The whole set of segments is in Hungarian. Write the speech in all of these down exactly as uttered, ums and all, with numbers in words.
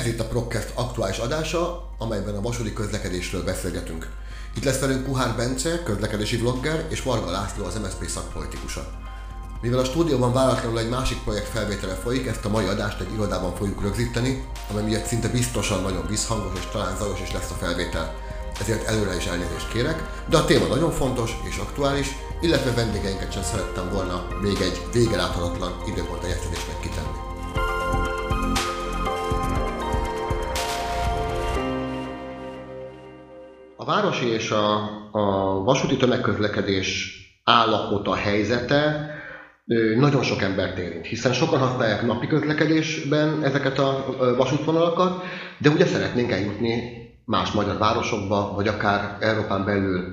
Ez itt a ProCast aktuális adása, amelyben a vasúti közlekedésről beszélgetünk. Itt lesz velünk Kuhár Bence, közlekedési vlogger, és Varga László, az em es zé pé szakpolitikusa. Mivel a stúdióban váratlanul egy másik projekt felvétele folyik, ezt a mai adást egy irodában fogjuk rögzíteni, amely miatt szinte biztosan nagyon visszhangos és talán zajos is lesz a felvétel. Ezért előre is elnézést kérek, de a téma nagyon fontos és aktuális, illetve vendégeinket sem szerettem volna még egy vége láthatatlan időpont egyeztetésnek kitenni. A városi és a, a vasúti tömegközlekedés állapota, helyzete nagyon sok embert érint, hiszen sokan használják napi közlekedésben ezeket a vasútvonalakat, de ugye szeretnénk eljutni más magyar városokba, vagy akár Európán belül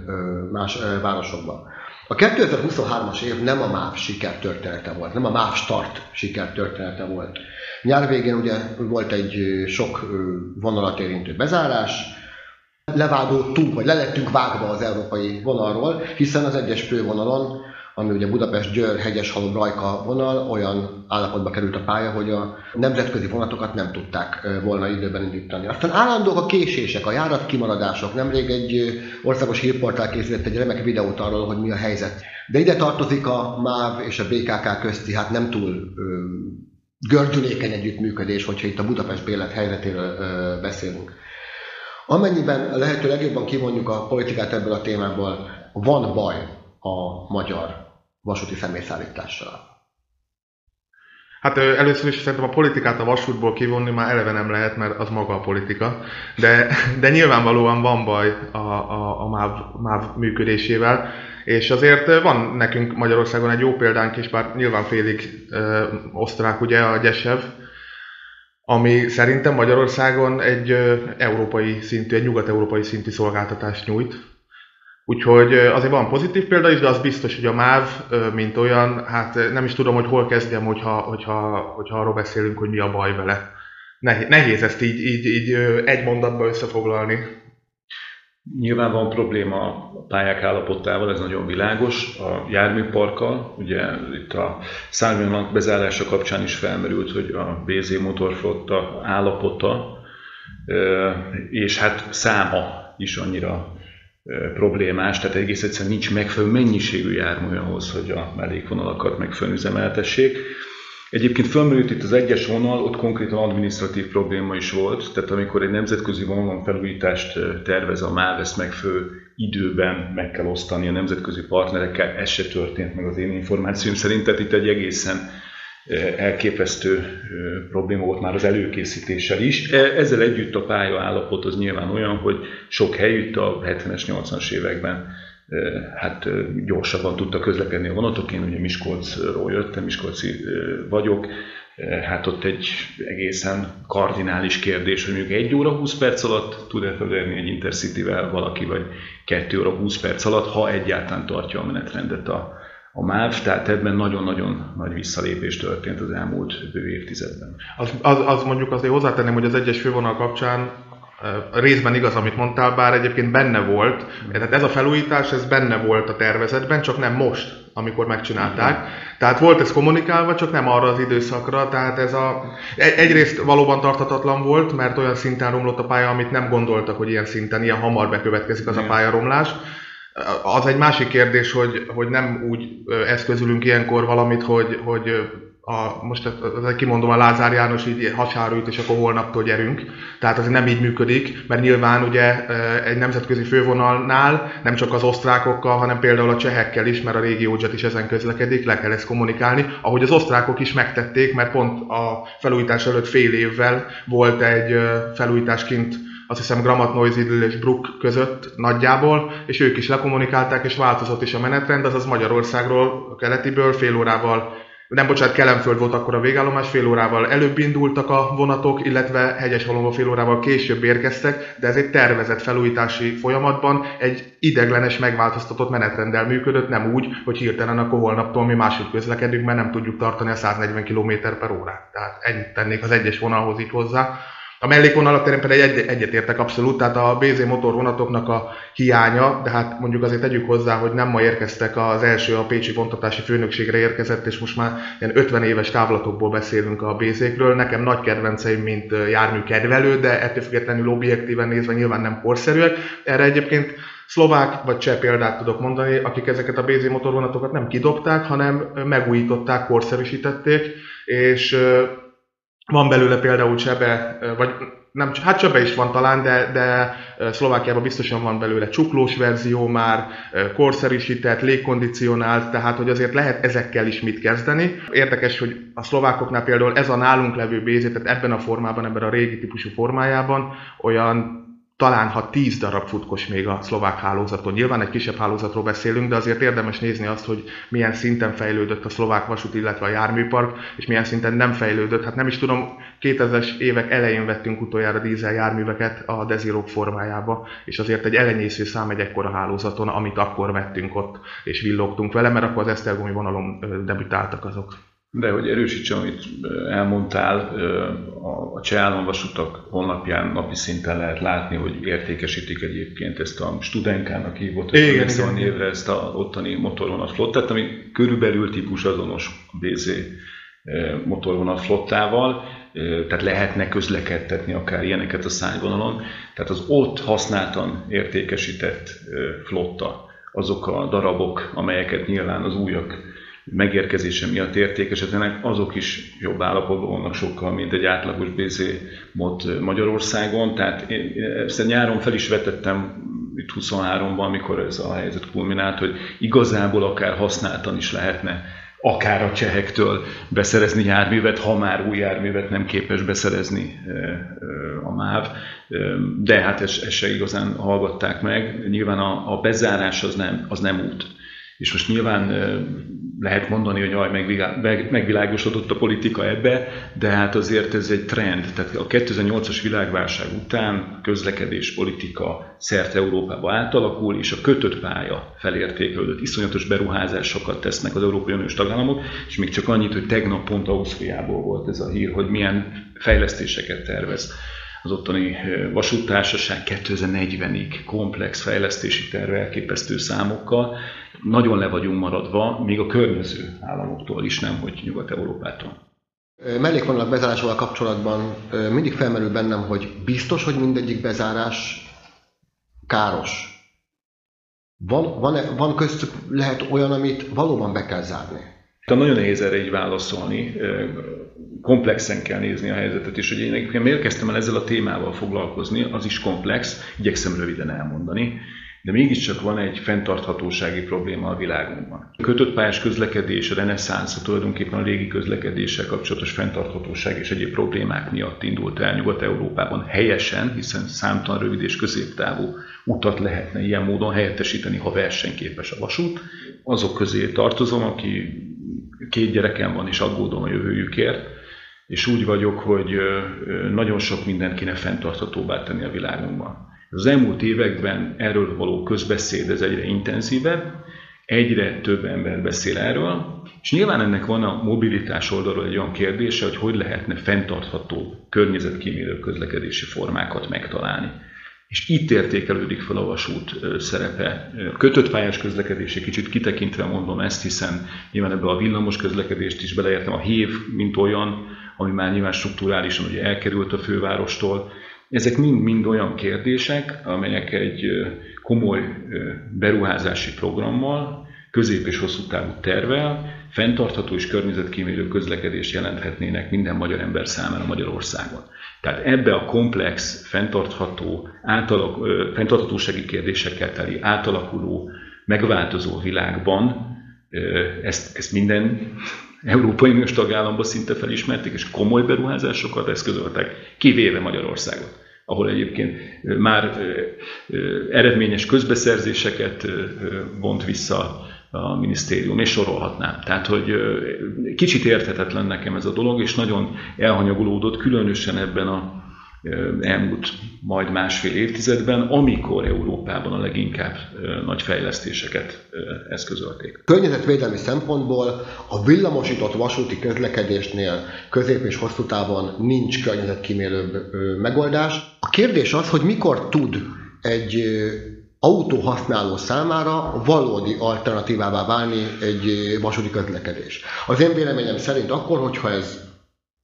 más városokba. A kétezer-huszonhármas év nem a MÁV sikertörténete volt, nem a MÁV Start sikertörténete volt. Nyár végén ugye volt egy sok vonalat érintő bezárás, levágódtunk, vagy le lettünk vágva az európai vonalról, hiszen az egyes fővonalon, ami ugye Budapest-Győr-Hegyeshalom-Rajka vonal, olyan állapotba került a pálya, hogy a nemzetközi vonatokat nem tudták volna időben indítani. Aztán állandók a késések, a járatkimaradások. Nemrég egy országos hírportál készített egy remek videót arról, hogy mi a helyzet. De ide tartozik a MÁV és a bé ká ká közti, hát nem túl ö, gördülékeny együttműködés, hogyha itt a Budapest bérlet helyzetéről ö, beszélünk. Amennyiben lehető legjobban kivonjuk a politikát ebből a témából, van baj a magyar vasúti személyszállítással. Hát először is szerintem a politikát a vasútból kivonni már eleve nem lehet, mert az maga a politika, de, de nyilvánvalóan van baj a, a, a MÁV, MÁV működésével, és azért van nekünk Magyarországon egy jó példánk is, bár nyilván félig ö, osztrák ugye a GYSEV, ami szerintem Magyarországon egy európai szintű, egy nyugat-európai szintű szolgáltatást nyújt. Úgyhogy azért van pozitív példa is, de az biztos, hogy a MÁV, mint olyan, hát nem is tudom, hogy hol kezdjem, hogyha, hogyha, hogyha arról beszélünk, hogy mi a baj vele. Nehéz ezt így, így, így egy mondatban összefoglalni. Nyilván van probléma a pályák állapotával, ez nagyon világos, a járműparkkal, ugye itt a szárnyvonalak bezárása kapcsán is felmerült, hogy a bé zé motorflotta állapota és hát száma is annyira problémás, tehát egész egyszerűen nincs megfelelő mennyiségű jármű ahhoz, hogy a mellékvonalakat megfelelően üzemeltessék. Egyébként felmerült itt az egyes vonal, ott konkrétan adminisztratív probléma is volt, tehát amikor egy nemzetközi vonalon felújítást tervez a MÁV, ezt megfő időben meg kell osztani a nemzetközi partnerekkel, ez se történt meg az én információm szerint, tehát itt egy egészen elképesztő probléma volt már az előkészítéssel is. Ezzel együtt a pálya állapot az nyilván olyan, hogy sok helyütt a hetvenes, nyolcvanas években hát gyorsabban tudtak közlekedni a vonatok. Én ugye Miskolcról jöttem, miskolci vagyok, hát ott egy egészen kardinális kérdés, hogy mondjuk egy óra húsz perc alatt tud-e felérni egy Intercityvel valaki, vagy két óra húsz perc alatt, ha egyáltalán tartja a menetrendet a, a MÁV, tehát ebben nagyon-nagyon nagy visszalépés történt az elmúlt bő évtizedben. Az, az, az mondjuk azért hozzátenném, hogy az egyes fővonal kapcsán részben igaz, amit mondtál, bár egyébként benne volt, tehát ez a felújítás, ez benne volt a tervezetben, csak nem most, amikor megcsinálták. Igen. Tehát volt ez kommunikálva, csak nem arra az időszakra, tehát ez a... Egyrészt valóban tarthatatlan volt, mert olyan szinten romlott a pálya, amit nem gondoltak, hogy ilyen szinten, ilyen hamar bekövetkezik az Igen. a pályaromlás. Az egy másik kérdés, hogy, hogy nem úgy eszközülünk ilyenkor valamit, hogy... hogy A, most kimondom, a Lázár János így hasárült, és akkor holnaptól gyerünk. Tehát azért nem így működik, mert nyilván ugye egy nemzetközi fővonalnál nem csak az osztrákokkal, hanem például a csehekkel is, mert a régiódzsat is ezen közlekedik, le kell ezt kommunikálni. Ahogy az osztrákok is megtették, mert pont a felújítás előtt fél évvel volt egy felújítás kint, azt hiszem Gramatnoizidl és Bruck között nagyjából, és ők is lekommunikálták, és változott is a menetrend, azaz Magyarországról, keletiből fél órával, nem, bocsánat, Kelenföld volt akkor a végállomás, fél órával előbb indultak a vonatok, illetve Hegyeshalomba fél órával később érkeztek, de ez egy tervezett felújítási folyamatban egy ideglenes, megváltoztatott menetrenddel működött, nem úgy, hogy hirtelen akkor holnaptól mi máshogy közlekedünk, mert nem tudjuk tartani a száznegyven kilométer per órát. Tehát ennyit tennék az egyes vonalhoz itt hozzá. A mellékvonalat például egy, egyetértek abszolút, tehát a bé zé motorvonatoknak a hiánya, de hát mondjuk azért tegyük hozzá, hogy nem ma érkeztek, az első a Pécsi vontatási főnökségre érkezett, és most már ilyen ötven éves távlatokból beszélünk a bé zékről. Nekem nagy kedvenceim, mint járműkedvelő, de ettől függetlenül objektíven nézve nyilván nem korszerűek. Erre egyébként szlovák vagy cseh példát tudok mondani, akik ezeket a bé zé motorvonatokat nem kidobták, hanem megújították, korszerűsítették, és van belőle például Csebe, vagy nem, hát Csebe is van talán, de, de Szlovákiában biztosan van belőle csuklós verzió már, korszerűsített, légkondicionált, tehát hogy azért lehet ezekkel is mit kezdeni. Érdekes, hogy a szlovákoknál például ez a nálunk levő bé zé, tehát ebben a formában, ebben a régi típusú formájában olyan talán ha tíz darab futkos még a szlovák hálózaton. Nyilván egy kisebb hálózatról beszélünk, de azért érdemes nézni azt, hogy milyen szinten fejlődött a szlovák vasút, illetve a járműpark, és milyen szinten nem fejlődött. Hát nem is tudom, kétezres évek elején vettünk utoljára dízel járműveket a Desiro formájába, és azért egy elenyésző szám egy ekkora hálózaton, amit akkor vettünk ott, és villogtunk vele, mert akkor az esztergomi vonalon debütáltak azok. De hogy erősítsem, amit elmondtál, a Cseh államvasutak honlapján napi szinten lehet látni, hogy értékesítik egyébként ezt a Studenkának hívott, a névre ezt az ottani motorvonat flottát, ami körülbelül típus azonos a bé zé motorvonat flottával, tehát lehetne közlekedtetni akár ilyeneket a szárnyvonalon. Tehát az ott használtan értékesített flotta, azok a darabok, amelyeket nyilván az újak megérkezése miatt értékesítenek, azok is jobb állapotban vannak sokkal, mint egy átlagos bé zé-mod Magyarországon. Tehát én, én ezt nyáron fel is vetettem itt huszonháromban, amikor ez a helyzet kulminált, hogy igazából akár használtan is lehetne akár a csehektől beszerezni járművet, ha már új járművet nem képes beszerezni a MÁV. De hát ezt ez se igazán hallgatták meg. Nyilván a, a bezárás az nem, az nem út. És most nyilván lehet mondani, hogy jaj, megvilágosodott a politika ebbe, de hát azért ez egy trend. Tehát a kétezer-nyolcas világválság után közlekedés politika szerte Európába átalakul, és a kötött pálya felértékelődött. Iszonyatos beruházásokat tesznek az Európai Uniós tagállamok, és még csak annyit, hogy tegnap pont Ausztriából volt ez a hír, hogy milyen fejlesztéseket tervez az ottani vasúttársaság kétezer-negyvenig komplex fejlesztési terve elképesztő számokkal. Nagyon le vagyunk maradva, még a környező államoktól is, nem, hogy Nyugat-Európától. Mellékvonalak bezárásával kapcsolatban mindig felmerül bennem, hogy biztos, hogy mindegyik bezárás káros. Van, van, van köztük lehet olyan, amit valóban be kell zárni? De nagyon nehéz erre így válaszolni. Komplexen kell nézni a helyzetet, és hogy én egyébként miért kezdtem el ezzel a témával foglalkozni, az is komplex, igyekszem röviden elmondani, de mégiscsak van egy fenntarthatósági probléma a világunkban. A kötött pályás közlekedés, a reneszánsza tulajdonképpen a légi közlekedéssel kapcsolatos fenntarthatóság és egyéb problémák miatt indult el Nyugat-Európában helyesen, hiszen számtalan rövid és középtávú utat lehetne ilyen módon helyettesíteni, ha versenyképes a vasút. Azok közé tartozom, aki két gyerekem van és aggódom a jövőjükért, és úgy vagyok, hogy nagyon sok mindent kéne fenntarthatóbbá tenni a világunkban. Az elmúlt években erről való közbeszéd ez egyre intenzívebb, egyre több ember beszél erről, és nyilván ennek van a mobilitás oldalról egy olyan kérdése, hogy hogy lehetne fenntartható környezetkímélő közlekedési formákat megtalálni. És itt értékelődik fel a vasút szerepe. Kötött pályás közlekedése, kicsit kitekintve mondom ezt, hiszen nyilván ebbe a villamos közlekedést is beleértem, a HÉV, mint olyan, ami már nyilván strukturálisan ugye elkerült a fővárostól. Ezek mind-mind olyan kérdések, amelyek egy komoly beruházási programmal, közép- és hosszú távú tervvel fenntartható és környezetkímélő közlekedést jelenthetnének minden magyar ember számára Magyarországon. Tehát ebbe a komplex, fenntartható, átalak, fenntarthatósági kérdésekkel teli, átalakuló, megváltozó világban ezt, ezt minden Európai Uniós tagállamban szinte felismerték, és komoly beruházásokat eszközöltek, kivéve Magyarországot, ahol egyébként már eredményes közbeszerzéseket vont vissza a minisztérium, és sorolhatnám. Tehát, hogy kicsit érthetetlen nekem ez a dolog, és nagyon elhanyagolódott, különösen ebben a elmúlt majd másfél évtizedben, amikor Európában a leginkább nagy fejlesztéseket eszközölték. Környezetvédelmi szempontból a villamosított vasúti közlekedésnél közép és hosszú távon nincs környezetkímélőbb megoldás. A kérdés az, hogy mikor tud egy autóhasználó számára valódi alternatívává válni egy vasúti közlekedés. Az én véleményem szerint akkor, hogyha ez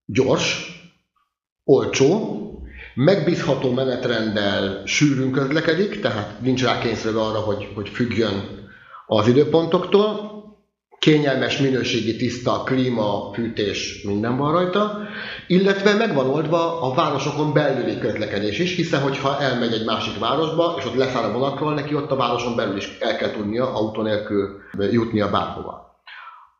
gyors, olcsó, megbízható menetrenddel sűrűn közlekedik, tehát nincs rá kényszerülve arra, hogy, hogy függjön az időpontoktól, kényelmes, minőségi, tiszta, klíma, fűtés, minden van rajta, illetve megvan oldva a városokon belüli közlekedés is, hiszen hogyha elmegy egy másik városba, és ott leszáll a vonatról, neki ott a városon belül is el kell tudnia autó nélkül jutnia bárhova.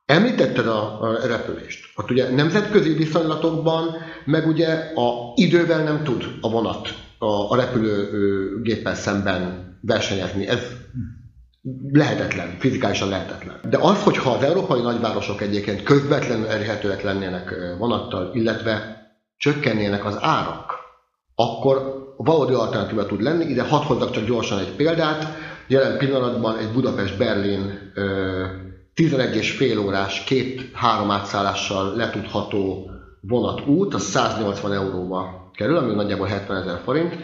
Említetted a repülést. Ott ugye nemzetközi viszonylatokban meg ugye a idővel nem tud a vonat a, a repülőgéppel szemben versenyezni. Ez lehetetlen, fizikálisan lehetetlen. De az, hogyha az európai nagyvárosok egyébként közvetlenül elérhetőek lennének vonattal, illetve csökkennének az árak, akkor valódi alternatíva tud lenni. Ide hadd hozzak csak gyorsan egy példát. Jelen pillanatban egy Budapest-Berlin tizenegy és fél órás, két-három átszállással letudható vonatút, az száznyolcvan euróba kerül, ami nagyjából hetvenezer forint,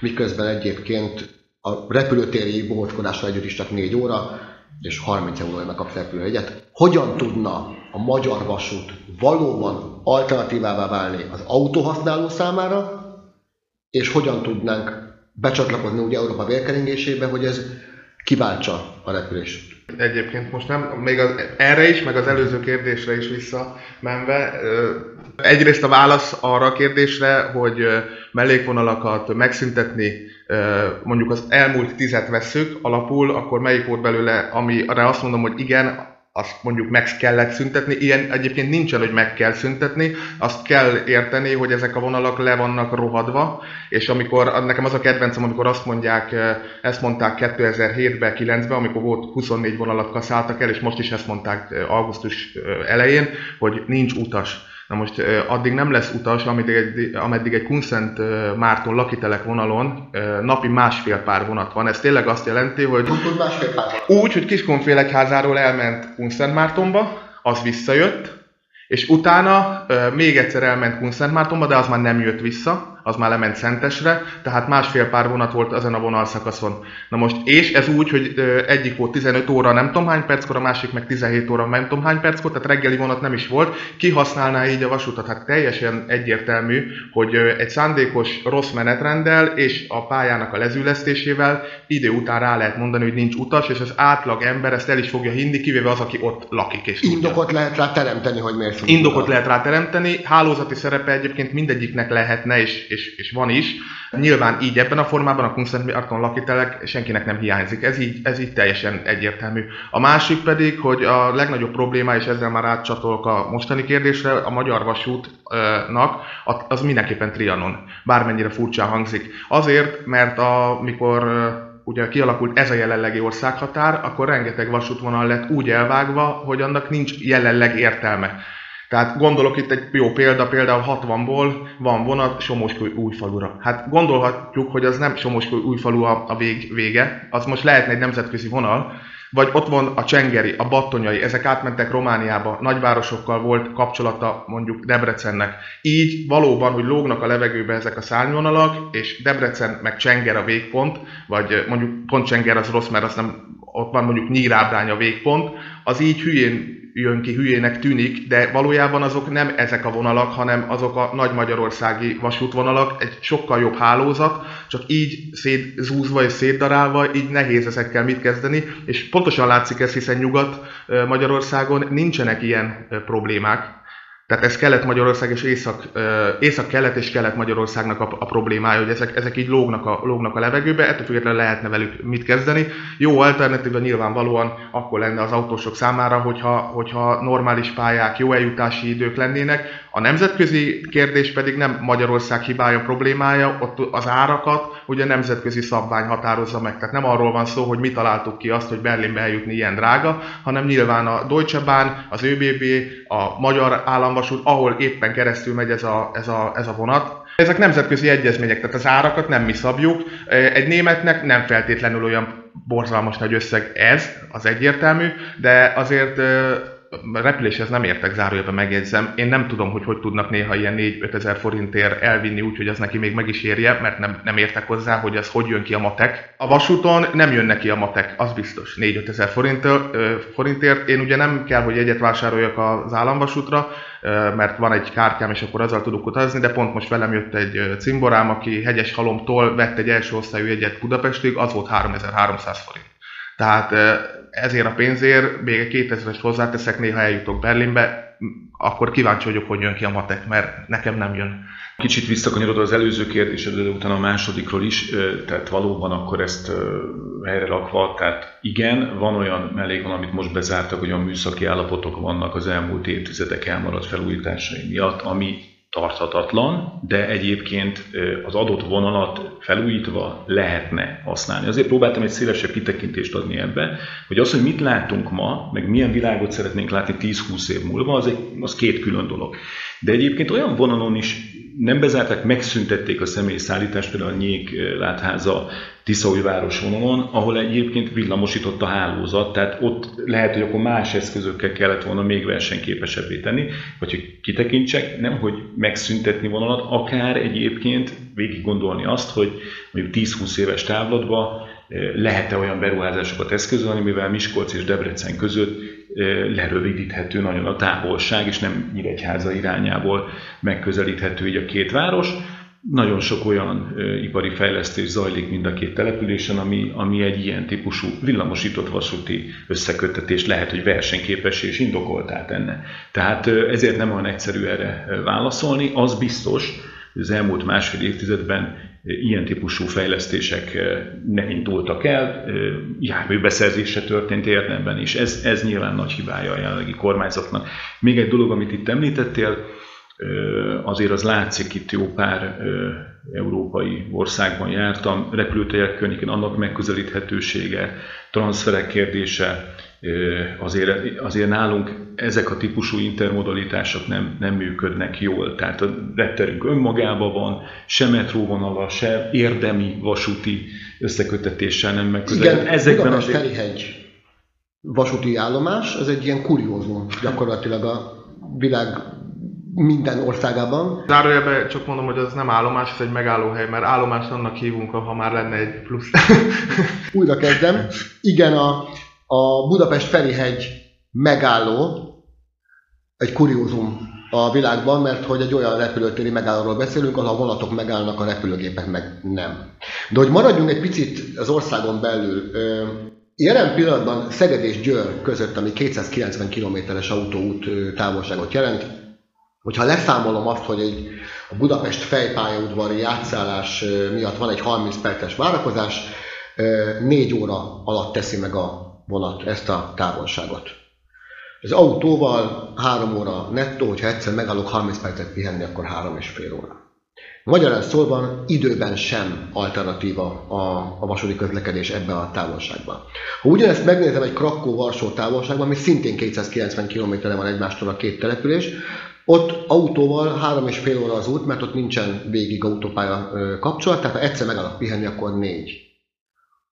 miközben egyébként a repülőtéri bohóckodással együtt is csak négy óra, és harminc euróra megkapsz repülőjegyet. Hogyan tudna a magyar vasút valóban alternatívává válni az autóhasználó számára, és hogyan tudnánk becsatlakozni ugye Európa vérkeringésébe, hogy ez kiváltsa a repülést? Egyébként most nem, még az, erre is, meg az előző kérdésre is visszamenve. Egyrészt a válasz arra a kérdésre, hogy mellékvonalakat megszüntetni, mondjuk az elmúlt tizet vesszük alapul, akkor melyik volt belőle, amire azt mondom, hogy igen, azt mondjuk meg kellett szüntetni. Ilyen egyébként nincsen, hogy meg kell szüntetni, azt kell érteni, hogy ezek a vonalak le vannak rohadva, és amikor, nekem az a kedvencem, amikor azt mondják, ezt mondták kétezer-hétben, kilencben, amikor volt huszonnégy vonalat kaszáltak el, és most is ezt mondták augusztus elején, hogy nincs utas. Na most addig nem lesz utas, ameddig egy, ameddig egy Kunszentmárton Lakitelek vonalon napi másfél pár vonat van. Ez tényleg azt jelenti, hogy úgy, hogy Kiskunfélegyházáról elment Kunszentmártonba, az visszajött, és utána még egyszer elment Kunszentmártonba, de az már nem jött vissza, az már lement Szentesre, tehát másfél pár vonat volt ezen a vonalszakaszon. Na most, és ez úgy, hogy egyik volt tizenöt óra nem tudom hány perckor, a másik meg tizenhét óra nem tudom hány perckor, tehát reggeli vonat nem is volt. Ki használná így a vasútat? Hát teljesen egyértelmű, hogy egy szándékos rossz menetrenddel és a pályának a lezülesztésével idő után rá lehet mondani, hogy nincs utas, és az átlag ember ezt el is fogja hinni, kivéve az, aki ott lakik. És indokot tudja. Lehet rá teremteni, hogy miért indokot lehet rá teremteni, hálózati szerepe egyébként mindegyiknek lehetne, és És, és van is. Nyilván így ebben a formában a Kunszentmárton Lakitelek senkinek nem hiányzik. Ez így, ez így teljesen egyértelmű. A másik pedig, hogy a legnagyobb probléma, és ezzel már átcsatolok a mostani kérdésre, a magyar vasútnak az mindenképpen Trianon. Bármennyire furcsán hangzik. Azért, mert amikor ugye kialakult ez a jelenlegi országhatár, akkor rengeteg vasútvonal lett úgy elvágva, hogy annak nincs jelenleg értelme. Tehát gondolok itt egy jó példa, például hatvanból van vonat Somoskő-Újfalura. Hát gondolhatjuk, hogy az nem Somoskő-Újfalu a, a vég, vége, az most lehetne egy nemzetközi vonal, vagy ott van a csengeri, a battonyai, ezek átmentek Romániába, nagyvárosokkal volt kapcsolata mondjuk Debrecennek. Így valóban, hogy lógnak a levegőbe ezek a szárnyvonalak, és Debrecen meg Csenger a végpont, vagy mondjuk pont Csenger az rossz, mert az nem, ott van mondjuk Nyírábrány a végpont, az így hülyén jön ki, hülyének tűnik, de valójában azok nem ezek a vonalak, hanem azok a nagymagyarországi vasútvonalak, egy sokkal jobb hálózat, csak így szétzúzva és szétdarálva, így nehéz ezekkel mit kezdeni, és pontosan látszik ez, hiszen Nyugat-Magyarországon nincsenek ilyen problémák. Tehát ez Kelet-Magyarország és Észak, Észak-Kelet és Kelet-Magyarországnak a, a problémája, hogy ezek, ezek így lógnak a, lógnak a levegőbe, ettől függetlenül lehetne velük mit kezdeni. Jó alternatíva nyilvánvalóan akkor lenne az autósok számára, hogyha, hogyha normális pályák, jó eljutási idők lennének. A nemzetközi kérdés pedig nem Magyarország hibája, problémája, ott az árakat ugye nemzetközi szabvány határozza meg. Tehát nem arról van szó, hogy mi találtuk ki azt, hogy Berlinbe eljutni ilyen drága, hanem nyilván a Deutsche Bahn, az ÖBB, a Magyar Állam államvasút, ahol éppen keresztül megy ez a, ez a, ez a vonat. Ezek nemzetközi egyezmények, tehát az árakat nem mi szabjuk. Egy németnek nem feltétlenül olyan borzalmas nagy összeg ez, az egyértelmű, de azért repüléshez nem értek, zárójelben megjegyzem. Én nem tudom, hogy hogy tudnak néha ilyen négy-ötezer forintért elvinni úgy, hogy az neki még meg is érje, mert nem, nem értek hozzá, hogy az hogy jön ki a matek. A vasúton nem jön neki a matek, az biztos, négy-ötezer forint, forintért. Én ugye nem kell, hogy egyet vásároljak az államvasútra, mert van egy kártyám, és akkor azzal tudok utazni, de pont most velem jött egy cimborám, aki Hegyeshalomtól vett egy első osztályú jegyet Budapestig, az volt háromezer-háromszáz forint. Tehát ezért a pénzért még egy kétezres hozzáteszek, néha eljutok Berlinbe, akkor kíváncsi vagyok, hogy jön ki a matek, mert nekem nem jön. Kicsit visszakanyarodva az előző kérdésedre, utána a másodikról is, tehát valóban akkor ezt helyre rakva, tehát igen, van olyan mellékvonal, amit most bezártak, hogy olyan műszaki állapotok vannak az elmúlt évtizedek elmaradt felújításai miatt, ami tarthatatlan, de egyébként az adott vonalat felújítva lehetne használni. Azért próbáltam egy szélesebb kitekintést adni ebbe, hogy az, hogy mit látunk ma, meg milyen világot szeretnénk látni tíz-húsz év múlva, az, egy, az két külön dolog. De egyébként olyan vonalon is nem bezárták, megszüntették a személyszállítást, például a Nyék-Látháza-Tiszaújváros vonalon, ahol egyébként villamosított a hálózat, tehát ott lehet, hogy akkor más eszközökkel kellett volna még versenyképesebbé tenni, vagy hogy kitekintsek, nem, hogy megszüntetni vonalat, akár egyébként végig gondolni azt, hogy mondjuk tíz-húsz éves távlatban lehet-e olyan beruházásokat eszközölni, mivel Miskolc és Debrecen között lerövidíthető nagyon a távolság, és nem Nyíregyháza irányából megközelíthető így a két város. Nagyon sok olyan ipari fejlesztés zajlik mind a két településen, ami, ami egy ilyen típusú villamosított vasúti összeköttetés lehet, hogy versenyképes és indokoltát enne. Tehát ezért nem olyan egyszerű erre válaszolni. Az biztos, hogy az elmúlt másfél évtizedben ilyen típusú fejlesztések nem indultak el, járműbeszerzés se történt érdemben is. Ez, ez nyilván nagy hibája a jelenlegi kormányzatnak. Még egy dolog, amit itt említettél, azért az látszik, itt jó pár európai országban jártam, repülőterek környékén annak megközelíthetősége, transzferek kérdése, Azért, azért nálunk ezek a típusú intermodalitások nem, nem működnek jól. Tehát a repterünk önmagában van, se metróvonala, se érdemi vasúti összekötetéssel nem megközelíthető. Igen, ezekben Budapest azért... Ferihegy vasúti állomás, ez egy ilyen kuriózum gyakorlatilag a világ minden országában. Zárójelben csak mondom, hogy az nem állomás, ez egy megállóhely, mert állomást annak hívunk, ha már lenne egy plusz. Újra kezdem. Igen, a A Budapest-Ferihegy megálló egy kuriózum a világban, mert hogy egy olyan repülőtéri megállóról beszélünk, ahol a vonatok megállnak, a repülőgépek meg nem. De hogy maradjunk egy picit az országon belül, jelen pillanatban Szeged és Győr között, ami kétszázkilencven kilométeres autóút távolságot jelent, hogyha leszámolom azt, hogy egy a Budapest-Fejpályaudvari játszállás miatt van egy harminc perces várakozás, négy óra alatt teszi meg a vonat ezt a távolságot. Az autóval három óra nettó, hogyha egyszer megállok harminc percet pihenni, akkor három és fél óra. Magyarán szólva időben sem alternatíva a, a vasúti közlekedés ebben a távolságban. Ha ugyanezt megnézem egy Krakkó-Varsó távolságban, ami szintén kétszázkilencven kilométerre van egymástól a két település, ott autóval három és fél óra az út, mert ott nincsen végig autópálya kapcsolat, tehát ha egyszer megállok pihenni, akkor négy.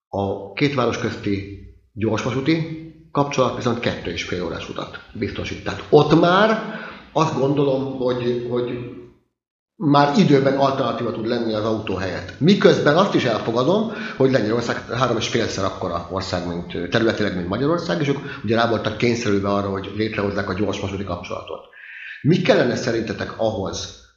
A két város közti gyorsvasúti kapcsolat viszont kettő és fél órás utat biztosít. Tehát ott már azt gondolom, hogy, hogy már időben alternatíva tud lenni az autó helyett. Miközben azt is elfogadom, hogy Lengyelország három és félszer akkora ország, mint területileg, mint Magyarország, és ők ugye rá voltak kényszerülve arra, hogy létrehozzák a gyorsvasúti kapcsolatot. Mi kellene szerintetek ahhoz?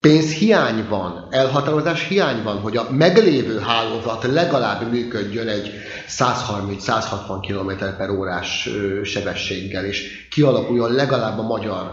Pénzhiány van, elhatározás hiány van, hogy a meglévő hálózat legalább működjön egy százharminc-százhatvan kilométer per órás sebességgel, és kialakuljon legalább a magyar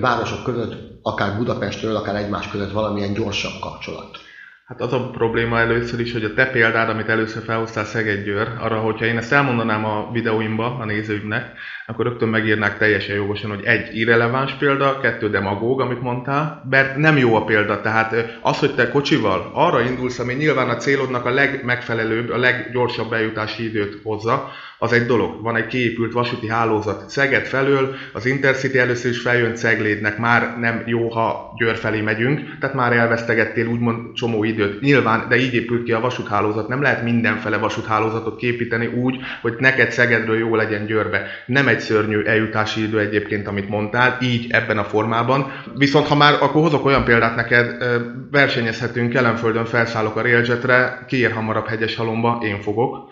városok között, akár Budapestről, akár egymás között valamilyen gyorsabb kapcsolat. Hát az a probléma először is, hogy a te példád, amit először felhoztál Szeged-Győr, arra, hogyha én ezt elmondanám a videóimba a nézőimnek, akkor rögtön megírnák teljesen jogosan, hogy egy, irreleváns példa, kettő, demagóg, amit mondtál, mert nem jó a példa. Tehát az, hogy te kocsival arra indulsz, ami nyilván a célodnak a legmegfelelőbb, a leggyorsabb eljutási időt hozza, az egy dolog. Van egy kiépült vasúti hálózat Szeged felől, az Intercity először is feljön Ceglédnek, már nem jó, ha Győr felé megyünk, tehát már elvesztegettél úgymond csomó időt. Nyilván, de így épült ki a vasúthálózat, nem lehet mindenfele vasúthálózatot képíteni úgy, hogy neked Szegedről jó legyen Győrbe. Nem egy szörnyű eljutási idő egyébként, amit mondtál, így ebben a formában. Viszont ha már, akkor hozok olyan példát neked, versenyezhetünk, Kelenföldön felszállok a railjetre, kiér hamarabb Hegyeshalomba, én fogok,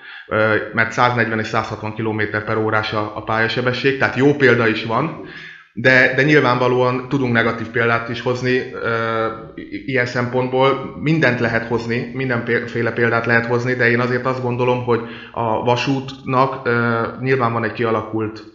mert száznegyven és száz hatvan kilométer per órás a pályasebesség, tehát jó példa is van, de, de nyilvánvalóan tudunk negatív példát is hozni e, ilyen szempontból. Mindent lehet hozni, mindenféle példát lehet hozni, de én azért azt gondolom, hogy a vasútnak e, nyilván van egy kialakult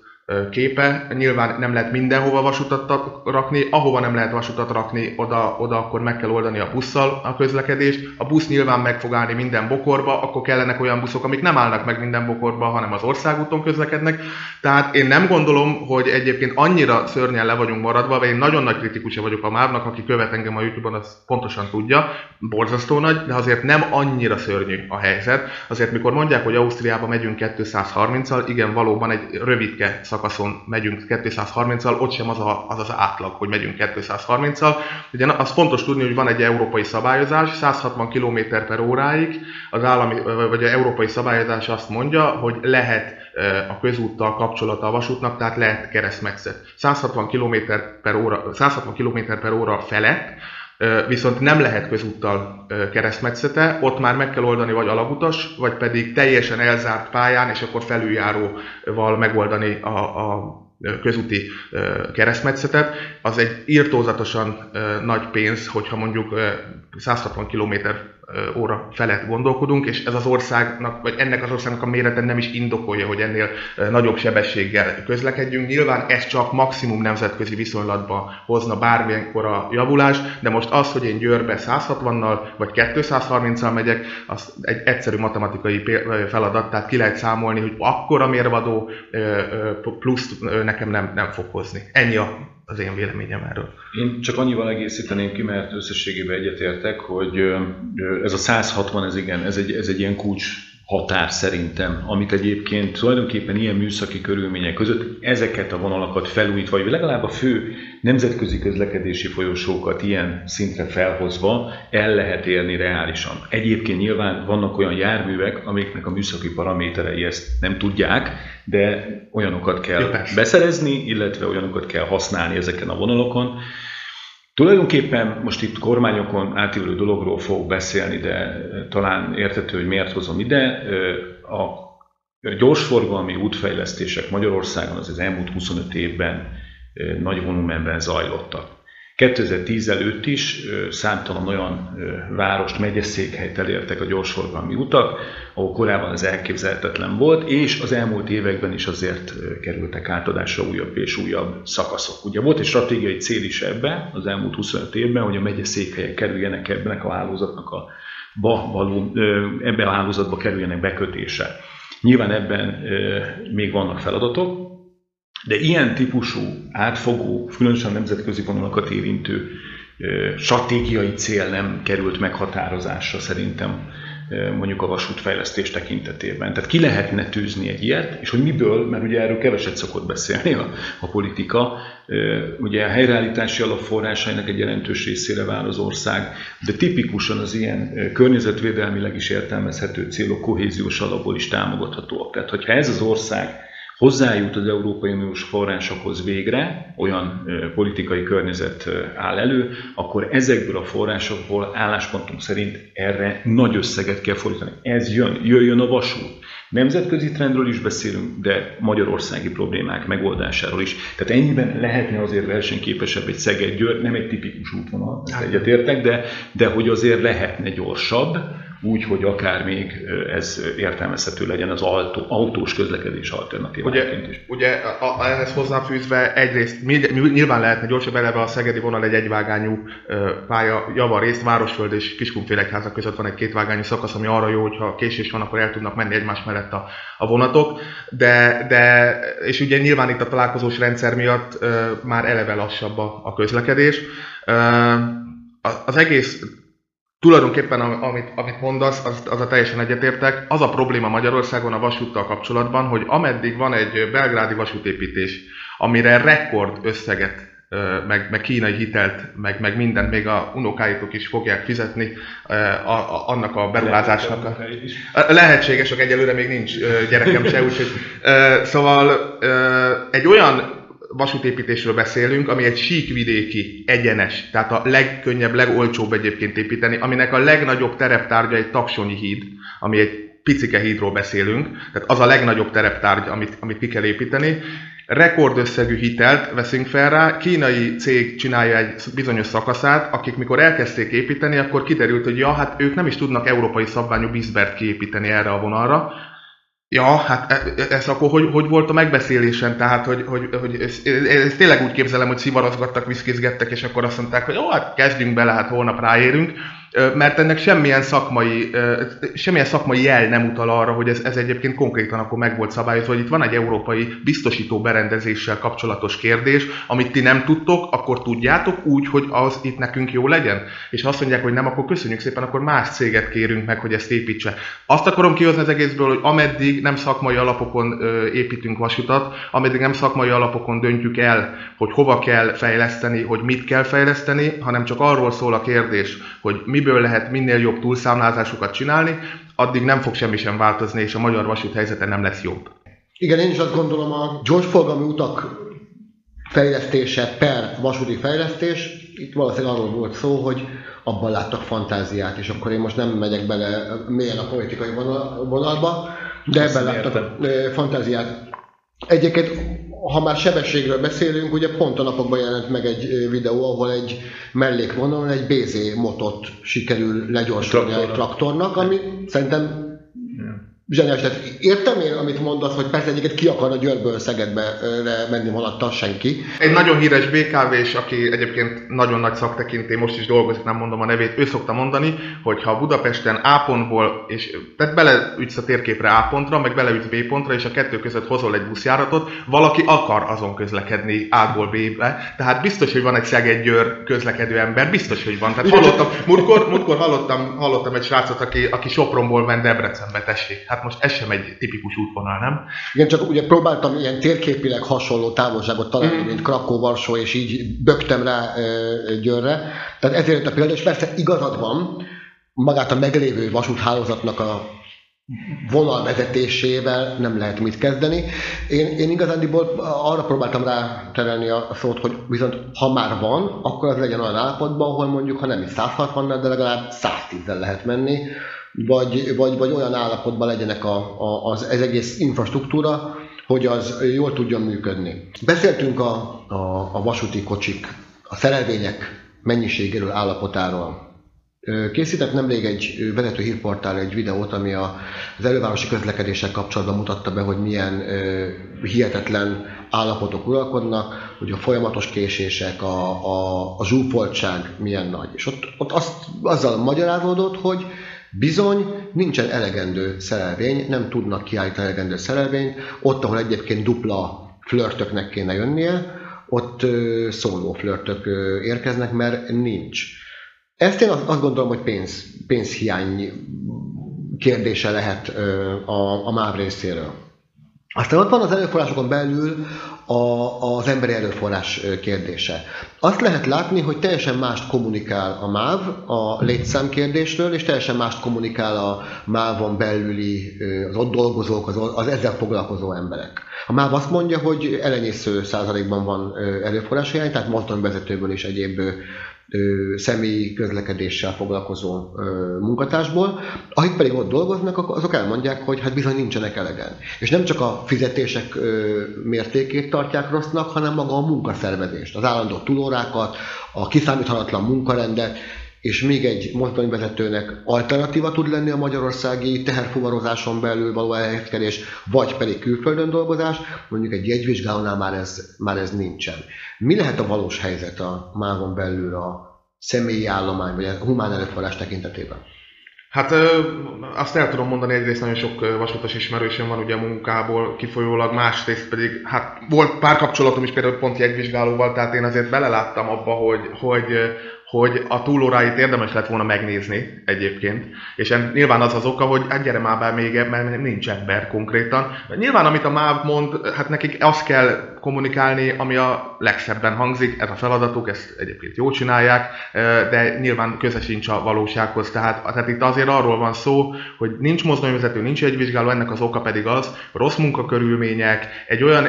képe, nyilván nem lehet mindenhova vasutat rakni, ahova nem lehet vasutat rakni, oda, oda akkor meg kell oldani a busszal a közlekedést. A busz nyilván meg fog állni minden bokorba, akkor kellenek olyan buszok, amik nem állnak meg minden bokorba, hanem az országúton közlekednek. Tehát én nem gondolom, hogy egyébként annyira szörnyen le vagyunk maradva, vagy én nagyon nagy kritikusa vagyok a mávnak, aki követ engem a YouTube-on, az pontosan tudja, borzasztó nagy, de azért nem annyira szörnyű a helyzet. Azért mikor mondják, hogy Ausztriába megyünk kétszázharminccal, igen, valóban egy rövidke szakaszon megyünk kétszázharminccal, ott sem az, a, az az átlag, hogy megyünk kétszázharminccal. Ugye az fontos tudni, hogy van egy európai szabályozás, száz hatvan kilométer per óráig, az állami, vagy az európai szabályozás azt mondja, hogy lehet a közúttal kapcsolata a vasútnak, tehát lehet keresztmetszet. száz hatvan kilométer per óra felett, viszont nem lehet közúttal keresztmetszete, ott már meg kell oldani vagy alagutas, vagy pedig teljesen elzárt pályán, és akkor felüljáróval megoldani a, a közúti keresztmetszetet. Az egy irtózatosan nagy pénz, hogyha mondjuk száz hatvan kilométer óra felett gondolkodunk, és ez az országnak, vagy ennek az országnak a mérete nem is indokolja, hogy ennél nagyobb sebességgel közlekedjünk. Nyilván ez csak maximum nemzetközi viszonylatba hozna bármilyenkor a javulás, de most az, hogy én Győrbe száz hatvannal vagy kétszázharminccal megyek, az egy egyszerű matematikai feladat, tehát ki lehet számolni, hogy akkora mérvadó plusz nekem nem, nem fog hozni. Ennyi a az én véleményem erről. Én csak annyival egészíteném ki, mert összességében egyetértek, hogy ez a száz hatvan, ez igen, ez egy, ez egy ilyen kulcs határ szerintem, amit egyébként tulajdonképpen ilyen műszaki körülmények között ezeket a vonalakat felújítva, vagy legalább a fő nemzetközi közlekedési folyosókat ilyen szintre felhozva el lehet élni reálisan. Egyébként nyilván vannak olyan járművek, amiknek a műszaki paraméterei ezt nem tudják, de olyanokat kell Jó, beszerezni, illetve olyanokat kell használni ezeken a vonalokon. Tulajdonképpen most itt kormányokon átívelő dologról fogok beszélni, de talán érthető, hogy miért hozom ide. A gyorsforgalmi útfejlesztések Magyarországon az, az elmúlt huszonöt évben nagy volumenben zajlottak. kétezer-tíz előtt is számtalan olyan várost, megyeszékhelyt elértek a gyorsforgalmi utak, ahol korábban ez elképzelhetetlen volt, és az elmúlt években is azért kerültek átadásra újabb és újabb szakaszok. Ugye volt egy stratégiai cél is ebben az elmúlt huszonöt évben, hogy a megyeszékhelyek kerüljenek ebben a hálózatnak a való, ebben a hálózatba kerüljenek bekötése. Nyilván ebben még vannak feladatok, de ilyen típusú, átfogó, különösen nemzetközi vonalakat érintő stratégiai cél nem került meghatározásra szerintem mondjuk a vasútfejlesztés tekintetében. Tehát ki lehetne tűzni egy ilyet, és hogy miből, mert ugye erről keveset szokott beszélni a, a politika, ugye a helyreállítási alapforrásainak egy jelentős részére vár az ország, de tipikusan az ilyen környezetvédelmileg is értelmezhető célok kohéziós alapból is támogathatóak. Tehát hogyha ez az ország hozzájut az Európai Uniós forrásokhoz végre, olyan ö, politikai környezet ö, áll elő, akkor ezekből a forrásokból álláspontunk szerint erre nagy összeget kell fordítani. Ez jön, jöjjön a vasút. Nemzetközi trendről is beszélünk, de magyarországi problémák megoldásáról is. Tehát ennyiben lehetne azért versenyképesebb egy Szeged-Győr, nem egy tipikus útvonal, ezt egyetértek, de, de hogy azért lehetne gyorsabb, úgy, hogy akár még ez értelmezhető legyen az autós közlekedés alternatíváként is. Ugye a, a, ehhez hozzáfűzve egyrészt nyilván lehetne gyorsabb, eleve a szegedi vonal egy egyvágányú pálya, javarészt Városföld és Kiskunfélegyháza között van egy kétvágányú szakasz, ami arra jó, hogyha késés van, akkor el tudnak menni egymás mellett a, a vonatok, de, de és ugye nyilván itt a találkozós rendszer miatt már eleve lassabb a, a közlekedés. Az egész tulajdonképpen, amit, amit mondasz, az, az a teljesen egyetértek. Az a probléma Magyarországon a vasúttal kapcsolatban, hogy ameddig van egy belgrádi vasútépítés, amire rekord összeget, meg, meg kínai hitelt, meg, meg mindent, még a unokáitok is fogják fizetni a, a, annak a beruházásnak. A lehetséges, csak egyelőre még nincs gyerekem se, úgyhogy. Szóval egy olyan vasútépítésről beszélünk, ami egy síkvidéki, egyenes, tehát a legkönnyebb, legolcsóbb egyébként építeni, aminek a legnagyobb tereptárgya egy taksonyi híd, ami egy picike hídról beszélünk, tehát az a legnagyobb tereptárgy, amit, amit ki kell építeni. Rekordösszegű hitelt veszünk fel rá, kínai cég csinálja egy bizonyos szakaszát, akik mikor elkezdték építeni, akkor kiderült, hogy ja, hát ők nem is tudnak európai szabványú vízbert kiépíteni erre a vonalra. Ja, hát ez akkor hogy, hogy volt a megbeszélésen? Tehát, hogy, hogy, hogy ezt, ezt tényleg úgy képzelem, hogy szivarozgattak, viszkizgettek, és akkor azt mondták, hogy jó, hát kezdjünk bele, hát holnap ráérünk, mert ennek semmilyen szakmai, semmilyen szakmai jel nem utal arra, hogy ez, ez egyébként konkrétan akkor meg volt szabályozva, hogy itt van egy európai biztosító berendezéssel kapcsolatos kérdés, amit ti nem tudtok, akkor tudjátok úgy, hogy az itt nekünk jó legyen. És ha azt mondják, hogy nem, akkor köszönjük szépen, akkor más céget kérünk meg, hogy ezt építse. Azt akarom kihozni az egészből, hogy ameddig nem szakmai alapokon építünk vasutat, ameddig nem szakmai alapokon döntjük el, hogy hova kell fejleszteni, hogy mit kell fejleszteni, hanem csak arról szól a kérdés, hogy mi miből lehet minél jobb túlszámlázásokat csinálni, addig nem fog semmi sem változni, és a magyar vasút helyzete nem lesz jobb. Igen, én is azt gondolom, a gyorsforgalmi utak fejlesztése per vasúti fejlesztés, itt valószínűleg arról volt szó, hogy abban láttak fantáziát, és akkor én most nem megyek bele mélyen a politikai vonalba, de ebben láttak fantáziát. Egyébként, ha már sebességről beszélünk, ugye pont a napokban jelent meg egy videó, ahol egy mellékvonalon egy bé zé motot sikerül legyorsulni egy traktornak, ami szerintem zseniás. Tehát értem én, amit mondasz, hogy persze egyiket ki akarna Győrből Szegedbe menni vonattal senki. Egy nagyon híres bé ká vés, aki egyébként nagyon nagy szaktekintély, most is dolgozik, nem mondom a nevét, ő szokta mondani, hogy ha Budapesten A pontból, és, tehát beleütsz a térképre A pontra, meg beleütsz B pontra, és a kettő között hozol egy buszjáratot, valaki akar azon közlekedni A-ból B-be. Tehát biztos, hogy van egy Szeged-Győr közlekedő ember, biztos, hogy van. Tehát hallottam, múltkor, múltkor hallottam, hallottam egy srácot, aki, aki Sopronból ment Debrecenbe, tessék. Hát most ez sem egy tipikus útvonal, nem? Igen, csak ugye próbáltam ilyen térképileg hasonló távolságot találni, mm. mint Krakó, Varsó, és így böktem rá Győrre. Tehát ezért jött a példa, és persze igazad van, magát a meglévő vasúthálózatnak a vonalvezetésével nem lehet mit kezdeni. Én, én igazándiból arra próbáltam ráterelni a szót, hogy viszont ha már van, akkor az legyen olyan állapotban, ahol mondjuk, ha nem is száz hatvannal, de legalább száztízzel lehet menni, Vagy, vagy, vagy olyan állapotban legyenek a, a, az, az egész infrastruktúra, hogy az jól tudjon működni. Beszéltünk a, a, a vasúti kocsik, a szerelvények mennyiségéről, állapotáról. Készített nemrég egy vezető hírportál egy videót, ami a, az elővárosi közlekedéssel kapcsolatban mutatta be, hogy milyen ö, hihetetlen állapotok uralkodnak, hogy a folyamatos késések, a, a, a zsúfoltság milyen nagy. És ott, ott azt, azzal magyarázódott, hogy bizony, nincsen elegendő szerelvény, nem tudnak kiállítani elegendő szerelvényt, ott, ahol egyébként dupla flörtöknek kéne jönnie, ott szóló flörtök érkeznek, mert nincs. Ezt én azt gondolom, hogy pénz, pénzhiány kérdése lehet a, a MÁV részéről. Aztán ott van az erőforrásokon belül a, az emberi erőforrás kérdése. Azt lehet látni, hogy teljesen mást kommunikál a MÁV a létszám kérdésről, és teljesen mást kommunikál a MÁV-on belüli, az ott dolgozók, az, az ezzel foglalkozó emberek. A MÁV azt mondja, hogy elenyésző százalékban van erőforrás hiány, tehát mozdonyvezetőből és egyéb személyi közlekedéssel foglalkozó munkatársból, akik pedig ott dolgoznak, azok elmondják, hogy hát bizony nincsenek elegen. És nem csak a fizetések mértékét tartják rossznak, hanem maga a munkaszervezést, az állandó túlórákat, a kiszámíthatatlan munkarendet, és még egy mozdonyvezetőnek alternatíva tud lenni a magyarországi teherfuvarozáson belül való elhelyezkedés, vagy pedig külföldön dolgozás, mondjuk egy jegyvizsgálónál már ez, már ez nincsen. Mi lehet a valós helyzet a MÁV-on belül a személyi állomány, vagy a humán erőforrás tekintetében? Hát azt el tudom mondani, egyrészt nagyon sok vasutas ismerősöm van ugye a munkából kifolyólag, másrészt pedig hát volt pár kapcsolatom is például pont jegyvizsgálóval, tehát én azért beleláttam abba, hogy, hogy, hogy a túlóráit érdemes lett volna megnézni egyébként. És nyilván az az oka, hogy hát gyere már be még, mert nincs ember konkrétan. Nyilván amit a MÁV mond, hát nekik azt kell kommunikálni, ami a legszebben hangzik, ez a feladatuk, ezt egyébként jól csinálják, de nyilván köze sincs a valósághoz. Tehát, tehát itt azért arról van szó, hogy nincs mozdonyvezető, nincs jegyvizsgáló, ennek az oka pedig az, rossz munkakörülmények, egy olyan,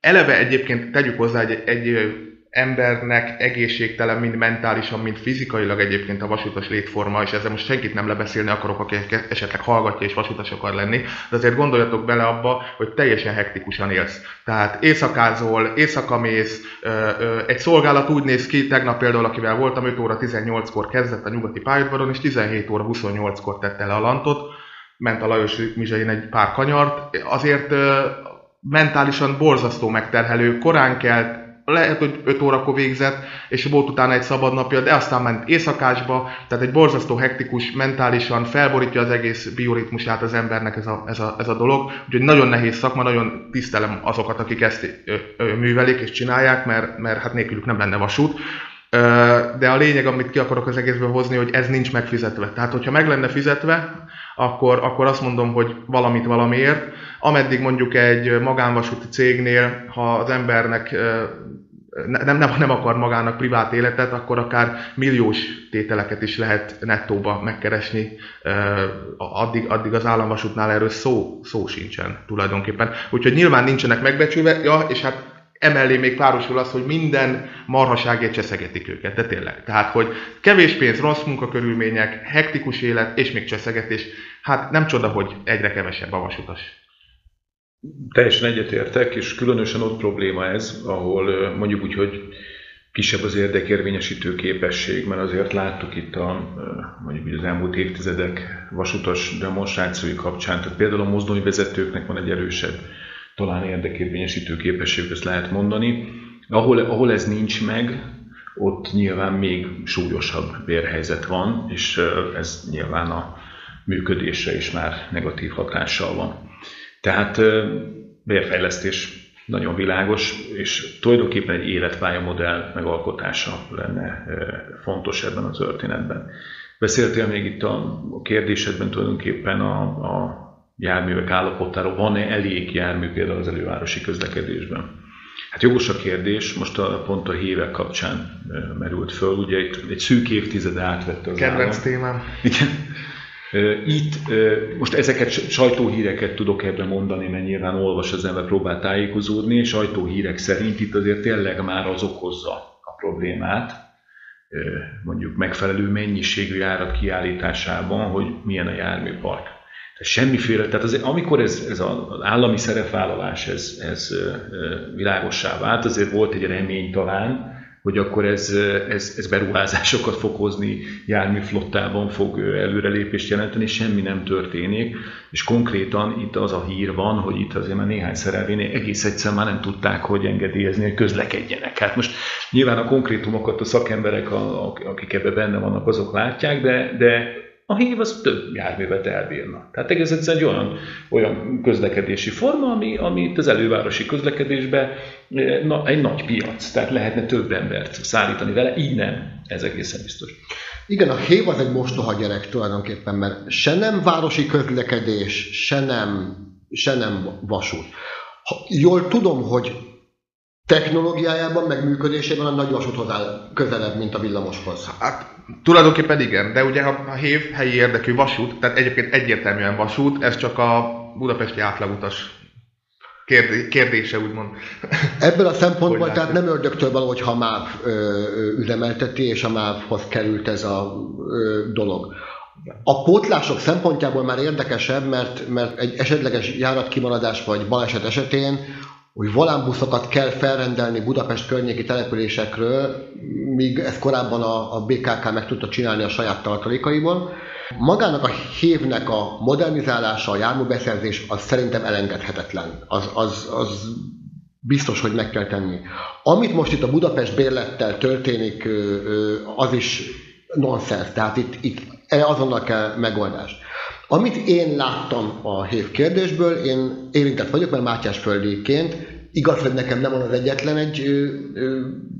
eleve egyébként tegyük hozzá egy, egy embernek egészségtelen, mind mentálisan, mind fizikailag egyébként a vasutas létforma, és ezzel most senkit nem lebeszélni akarok, aki esetleg hallgatja és vasutas akar lenni, de azért gondoljatok bele abba, hogy teljesen hektikusan élsz. Tehát éjszakázol, éjszaka mész, egy szolgálat úgy néz ki, tegnap például, akivel voltam, öt óra tizennyolckor kezdett a nyugati pályaudvaron, és tizenhét óra huszonnyolckor tette le a lantot, ment a Lajos Mizsain egy pár kanyart, azért mentálisan borzasztó megterhelő, korán kelt, lehet, hogy öt órakor végzett, és volt utána egy szabad napja, de aztán ment éjszakásba, tehát egy borzasztó hektikus, mentálisan felborítja az egész bioritmusát az embernek ez a, ez a, ez a dolog. Úgyhogy nagyon nehéz szakma, nagyon tisztelem azokat, akik ezt ö, ö, művelik és csinálják, mert, mert hát nélkülük nem lenne vasút. Ö, de a lényeg, amit ki akarok az egészből hozni, hogy ez nincs megfizetve. Tehát, hogyha meg lenne fizetve, akkor, akkor azt mondom, hogy valamit valamiért, ameddig mondjuk egy magánvasúti cégnél, ha az embernek nem, nem, nem akar magának privát életet, akkor akár milliós tételeket is lehet nettóba megkeresni, addig, addig az államvasútnál erről szó, szó sincsen tulajdonképpen. Úgyhogy nyilván nincsenek megbecsülve, ja, és hát emellé még párosul az, hogy minden marhaságért cseszegetik őket, de tényleg. Tehát, hogy kevés pénz, rossz munkakörülmények, hektikus élet, és még cseszegetés, hát nem csoda, hogy egyre kevesebb a vasutas. Teljesen egyetértek, és különösen ott probléma ez, ahol mondjuk úgy, hogy kisebb az érdekérvényesítő képesség, mert azért láttuk itt a, mondjuk az elmúlt évtizedek vasutas demonstrációi kapcsán, tehát például a mozdonyvezetőknek van egy erősebb, talán érdekérvényesítő képességük, ezt lehet mondani. Ahol, ahol ez nincs meg, ott nyilván még súlyosabb vérhelyzet van, és ez nyilván a működésre is már negatív hatással van. Tehát vérfejlesztés nagyon világos, és tulajdonképpen egy életpályamodell megalkotása lenne fontos ebben a történetben. Beszéltél még itt a kérdésedben tulajdonképpen a, a járművek állapotáról, van-e elég jármű például az elővárosi közlekedésben? Hát jogos a kérdés, most a, pont a hé é vé kapcsán merült föl, ugye itt egy szűk évtizede átvette az állam. Kedvenc témám. Igen. Itt most ezeket sajtóhíreket tudok ebben mondani, mert nyilván olvas az ember, próbál tájékozódni, sajtóhírek szerint itt azért tényleg már az okozza a problémát, mondjuk megfelelő mennyiségű járat kiállításában, hogy milyen a járműpark. Semmiféle, tehát az, amikor ez, ez az állami szerepvállalás ez, ez világossá vált, azért volt egy remény talán, hogy akkor ez, ez, ez beruházásokat fog hozni, járműflottában fog előrelépést jelenteni, semmi nem történik, és konkrétan itt az a hír van, hogy itt azért már néhány szerelvénél egész egyszer már nem tudták, hogy engedélyezni, hogy közlekedjenek. Hát most nyilván a konkrétumokat a szakemberek, akik ebben benne vannak, azok látják, de... de a hé é vé az több járművet elbírna. Tehát egész egyszerűen egy olyan, olyan közlekedési forma, ami, ami itt az elővárosi közlekedésben na, egy nagy piac. Tehát lehetne több embert szállítani vele, így nem. Ez egészen biztos. Igen, a hé é vé az egy mostoha gyerek tulajdonképpen, mert se nem városi közlekedés, se nem, se nem vasút. Ha jól tudom, hogy technológiájában, meg működésében a nagy vasúthoz áll közelebb, mint a villamoshoz. Hát tulajdonképpen igen, de ugye a hé é vé helyi érdekű vasút, tehát egyébként egyértelműen vasút, ez csak a budapesti átlagutas kérdése, úgymond. Ebből a szempontból tehát nem ördögtől való, hogyha a MÁV üzemelteti, és a MÁV-hoz került ez a dolog. A pótlások szempontjából már érdekesebb, mert, mert egy esetleges járatkimaradás vagy baleset esetén, hogy volánbuszokat kell felrendelni Budapest környéki településekről, míg ezt korábban a, a bé ká ká meg tudta csinálni a saját tartalékaiból. Magának a hévnek a modernizálása, a járműbeszerzés, az szerintem elengedhetetlen. Az, az, az biztos, hogy meg kell tenni. Amit most itt a Budapest bérlettel történik, az is nonsens. Tehát itt, itt azonnal kell megoldás. Amit én láttam a hév kérdésből, én érintett vagyok, mert mátyásföldiként, igaz, hogy nekem nem van az egyetlen egy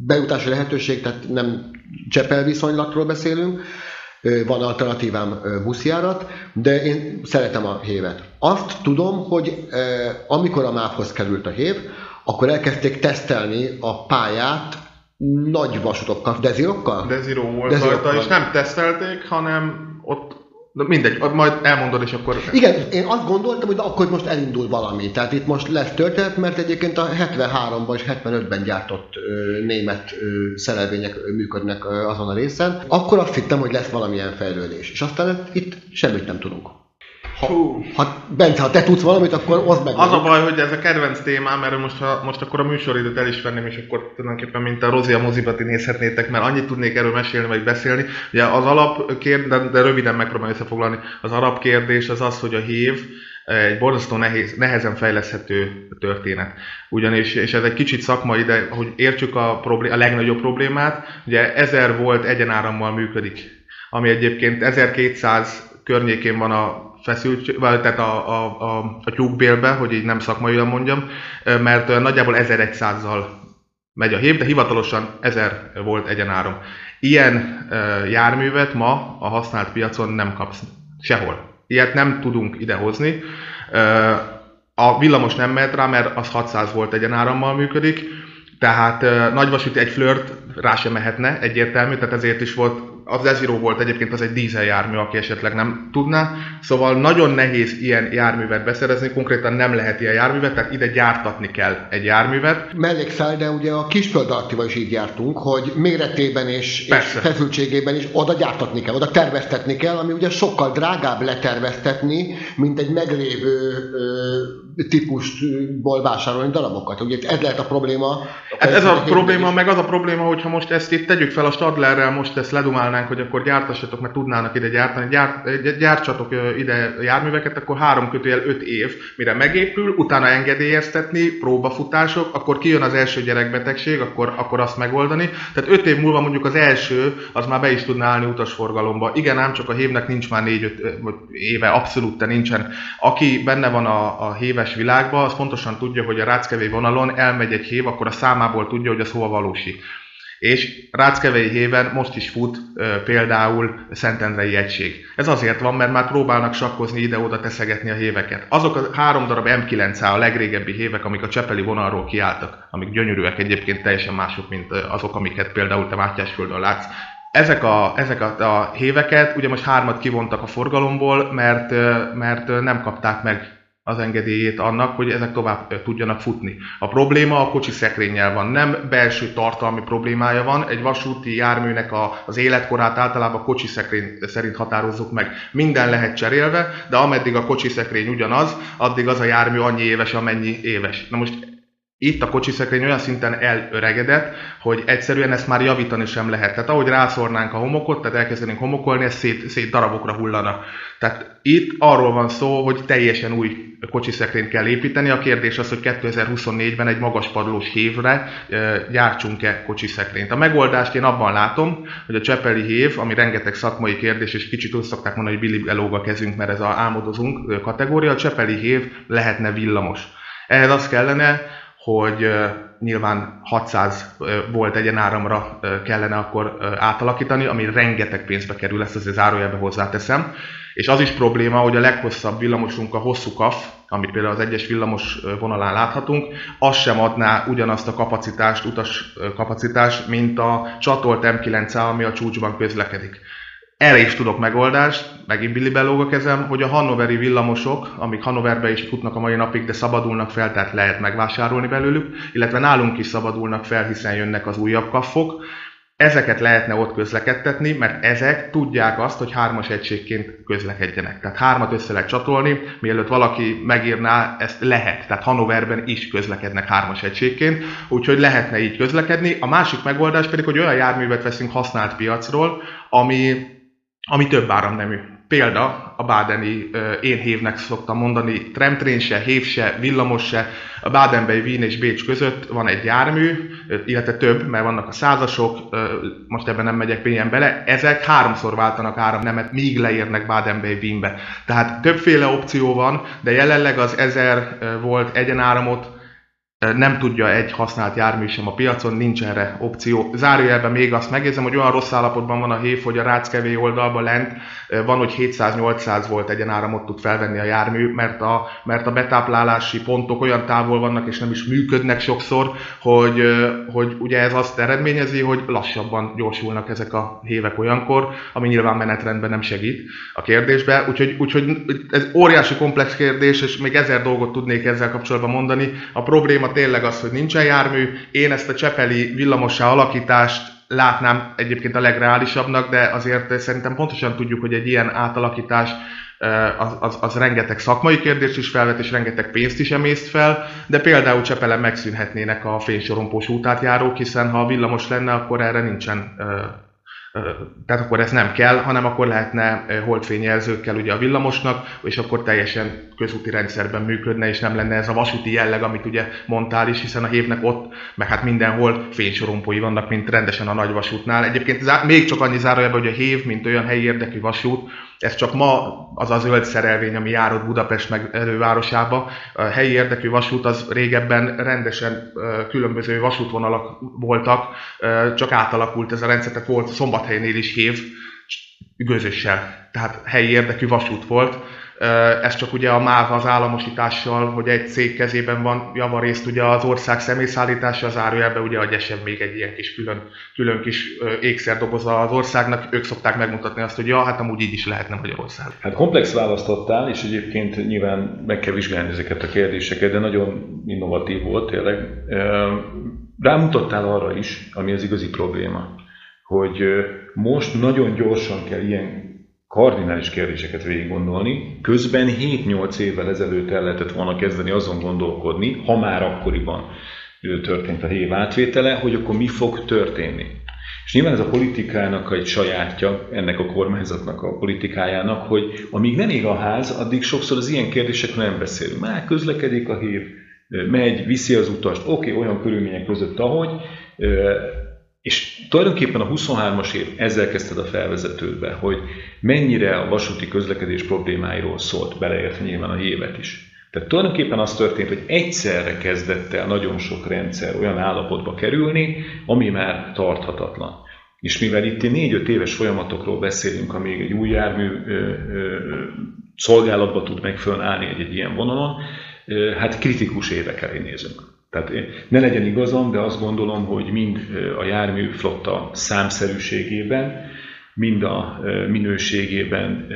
bejutási lehetőség, tehát nem Csepel viszonylatról beszélünk, van alternatívám buszjárat, de én szeretem a hévet. Azt tudom, hogy amikor a mávhoz került a hév, akkor elkezdték tesztelni a pályát nagy vasutokkal, Desirokkal? Desiro volt rajta, és nem tesztelték, hanem ott... De mindegy, majd elmondod, és akkor... Igen, én azt gondoltam, hogy akkor most elindul valami. Tehát itt most lesz történet, mert egyébként a hetvenháromban és hetvenötben gyártott ö, német ö, szerelvények működnek ö, azon a részen. Akkor azt hittem, hogy lesz valamilyen fejlődés. És aztán itt semmit nem tudunk. Ha, ha Bence, ha te tudsz valamit, akkor oszd meg. Az a baj, hogy ez a kedvenc témám, mert most, ha, most akkor a műsoridőt el is venném, és akkor tulajdonképpen mint a Rozi a moziba ti nézhetnétek, mert annyit tudnék erről mesélni, vagy beszélni. Ugye az alapkérdés, de, de röviden megpróbálom összefoglalni, az alapkérdés az az, hogy a hév egy borzasztó nehéz, nehezen fejleszthető történet. Ugyanis, és ez egy kicsit szakmai, de hogy értsük a, problém, a legnagyobb problémát, ugye ezer volt egyenárammal működik, ami egyébként ezerkétszáz környékén van a feszültség, tehát a, a, a, a tyúkbélbe, hogy így nem szakmailag mondjam, mert nagyjából ezerszázzal megy a hév, de hivatalosan ezer volt egyenáron. Ilyen járművet ma a használt piacon nem kapsz sehol. Ilyet nem tudunk idehozni. A villamos nem mehet rá, mert az hatszáz volt egyenárammal működik, tehát nagyvasúti egy flört rá sem mehetne egyértelmű, tehát ezért is volt. Az Desiro volt egyébként, az egy dízeljármű, aki esetleg nem tudná. Szóval nagyon nehéz ilyen járművet beszerezni, konkrétan nem lehet ilyen járművet, tehát ide gyártatni kell egy járművet. Mellékszál, de ugye a Kisföld alattival is így jártunk, hogy méretében és, és feszültségében is oda gyártatni kell, oda terveztetni kell, ami ugye sokkal drágább leterveztetni, mint egy meglévő ö, típusból vásárolni darabokat. Ugye ez lehet a probléma. A hát ez a probléma, is. Meg az a probléma, hogyha most ezt itt tegyük fel a Stadlerrel, most ezt ledumálni, hogy akkor gyártassatok, mert tudnának ide gyártani, gyár, gyártsatok ide járműveket, akkor három kötőjel öt év, mire megépül, utána engedélyeztetni, próbafutások, akkor kijön az első gyerekbetegség, akkor, akkor azt megoldani. Tehát öt év múlva mondjuk az első, az már be is tudná állni utasforgalomba. Igen, ám csak a hévnek nincs már négy-öt éve, abszolút nincsen. Aki benne van a, a héves világban, az pontosan tudja, hogy a Ráckevé vonalon elmegy egy hév, akkor a számából tudja, hogy az hova valósi. És Ráckevei héven most is fut e, például Szentendrei egység. Ez azért van, mert már próbálnak sakkozni ide-oda teszegetni a héveket. Azok a három darab em kilenc á, a legrégebbi hévek, amik a csepeli vonalról kiálltak, amik gyönyörűek egyébként, teljesen mások, mint azok, amiket például te Mátyásföldön látsz. Ezek a, ezeket a héveket ugye most hármat kivontak a forgalomból, mert, mert nem kapták meg az engedélyét annak, hogy ezek tovább tudjanak futni. A probléma a kocsi szekrényel van, nem belső tartalmi problémája van, egy vasúti járműnek a, az életkorát általában a kocsi szekrény szerint határozzuk meg. Minden lehet cserélve, de ameddig a kocsi szekrény ugyanaz, addig az a jármű annyi éves, amennyi éves. Na most itt a kocsi szekrény olyan szinten elöregedett, hogy egyszerűen ezt már javítani sem lehet. Tehát ahogy rászórnánk a homokot, tehát elkezdenénk homokolni, ez szét, szét darabokra hullanak. Tehát itt arról van szó, hogy teljesen új kocsiszekrényt kell építeni. A kérdés az, hogy kétezer-huszonnégyben egy magaspadlós hévre gyártsunk-e kocsiszekrényt. A megoldást én abban látom, hogy a csepeli hév, ami rengeteg szakmai kérdés, és kicsit úgy szokták mondani, hogy billig elóg a kezünk, mert ez az álmodozunk kategória, a csepeli hév lehetne villamos. Ehhez az kellene, hogy nyilván hatszáz volt egyenáramra kellene akkor átalakítani, ami rengeteg pénzbe kerül, ezt azért zárójelbe hozzáteszem. És az is probléma, hogy a leghosszabb villamosunk a hosszú kaf, amit például az egyes villamos vonalán láthatunk, az sem adná ugyanazt a kapacitást, utas kapacitást, mint a csatolt em kilenc á, ami a csúcsban közlekedik. Erre is tudok megoldást, megint billi belóg a kezem, hogy a hannoveri villamosok, amik Hannoverbe is futnak a mai napig, de szabadulnak fel, tehát lehet megvásárolni belőlük, illetve nálunk is szabadulnak fel, hiszen jönnek az újabb kaffok. Ezeket lehetne ott közlekedtetni, mert ezek tudják azt, hogy hármas egységként közlekedjenek. Tehát hármat össze lehet csatolni, mielőtt valaki megírná, ezt lehet. Tehát Hannoverben is közlekednek hármas egységként, úgyhogy lehetne így közlekedni. A másik megoldás pedig, hogy olyan járművet veszünk használt piacról, ami, ami több áramnemű. Példa a bádeni, én hévnek szoktam mondani, tramtrén se, hév se, villamos se. A Bádenbei, Wien és Bécs között van egy jármű, illetve több, mert vannak a százasok, most ebben nem megyek mélyen bele, ezek háromszor váltanak áramnemet, míg leérnek Bádenbei, Wienbe. Tehát többféle opció van, de jelenleg az ezer volt egyenáramot nem tudja egy használt jármű sem a piacon, nincs erre opció. Zárójelben még azt megjegyzem, hogy olyan rossz állapotban van a hév, hogy a Ráckevé oldalban lent van, hogy hétszáz-nyolcszáz volt egyenáramot tud felvenni a jármű, mert a, mert a betáplálási pontok olyan távol vannak és nem is működnek sokszor, hogy, hogy ugye ez azt eredményezi, hogy lassabban gyorsulnak ezek a hévek olyankor, ami nyilván menetrendben nem segít a kérdésbe. Úgyhogy, úgyhogy ez óriási komplex kérdés, és még ezer dolgot tudnék ezzel kapcsolatban mondani. A probléma tényleg az, hogy nincsen jármű. Én ezt a csepeli villamossá alakítást látnám egyébként a legreálisabbnak, de azért szerintem pontosan tudjuk, hogy egy ilyen átalakítás az, az, az rengeteg szakmai kérdést is felvet, és rengeteg pénzt is emészt fel, de például Csepelen megszűnhetnének a fénysorompós útátjárók, hiszen ha a villamos lenne, akkor erre nincsen, tehát akkor ez nem kell, hanem akkor lehetne holdfényjelzőkkel ugye a villamosnak, és akkor teljesen közúti rendszerben működne, és nem lenne ez a vasúti jelleg, amit ugye mondtál is, hiszen a hévnek ott, meg hát mindenhol fénysorompói vannak, mint rendesen a nagy vasútnál. Egyébként még csak annyi zárójelben, hogy a hév, mint olyan helyi érdekű vasút, ez csak ma az a zöld szerelvény, ami járott Budapest meg elővárosába. A helyi érdekű vasút az régebben rendesen különböző vasútvonalak voltak, csak átalakult ez a rendszer, tehát volt Szombathelynél is hév Gőzössel, tehát helyi érdekű vasút volt. Ez csak ugye a MÁV az államosítással, hogy egy cég kezében van, javarészt ugye az ország személyszállítása, az zárójelben ugye a GYSEV még egy ilyen kis külön, külön kis ékszerdoboza az országnak, ők szokták megmutatni azt, hogy ja, hát amúgy így is lehetne Magyarország. Hát komplex választottál, és egyébként nyilván meg kell vizsgálni ezeket a kérdéseket, de nagyon innovatív volt tényleg. Rámutattál arra is, ami az igazi probléma, hogy most nagyon gyorsan kell ilyen kardinális kérdéseket végig gondolni, közben hét-nyolc évvel ezelőtt el lehetett volna kezdeni azon gondolkodni, ha már akkoriban történt a hév átvétele, hogy akkor mi fog történni. És nyilván ez a politikának egy sajátja, ennek a kormányzatnak a politikájának, hogy amíg nem ég a ház, addig sokszor az ilyen kérdésekről nem beszélünk. Már közlekedik a hév, megy, viszi az utast, oké, okay, olyan körülmények között, ahogy. És tulajdonképpen a huszonhármas év, ezzel kezdted a felvezetődbe, hogy mennyire a vasúti közlekedés problémáiról szólt, beleértve nyilván a hévet is. Tehát tulajdonképpen az történt, hogy egyszerre kezdett el nagyon sok rendszer olyan állapotba kerülni, ami már tarthatatlan. És mivel itt négy-öt éves folyamatokról beszélünk, amíg egy új jármű ö, ö, szolgálatba tud megfönnállni egy-egy ilyen vonalon, ö, hát kritikus évek elé nézünk. Tehát ne legyen igazam, de azt gondolom, hogy mind a járműflotta számszerűségében, mind a minőségében,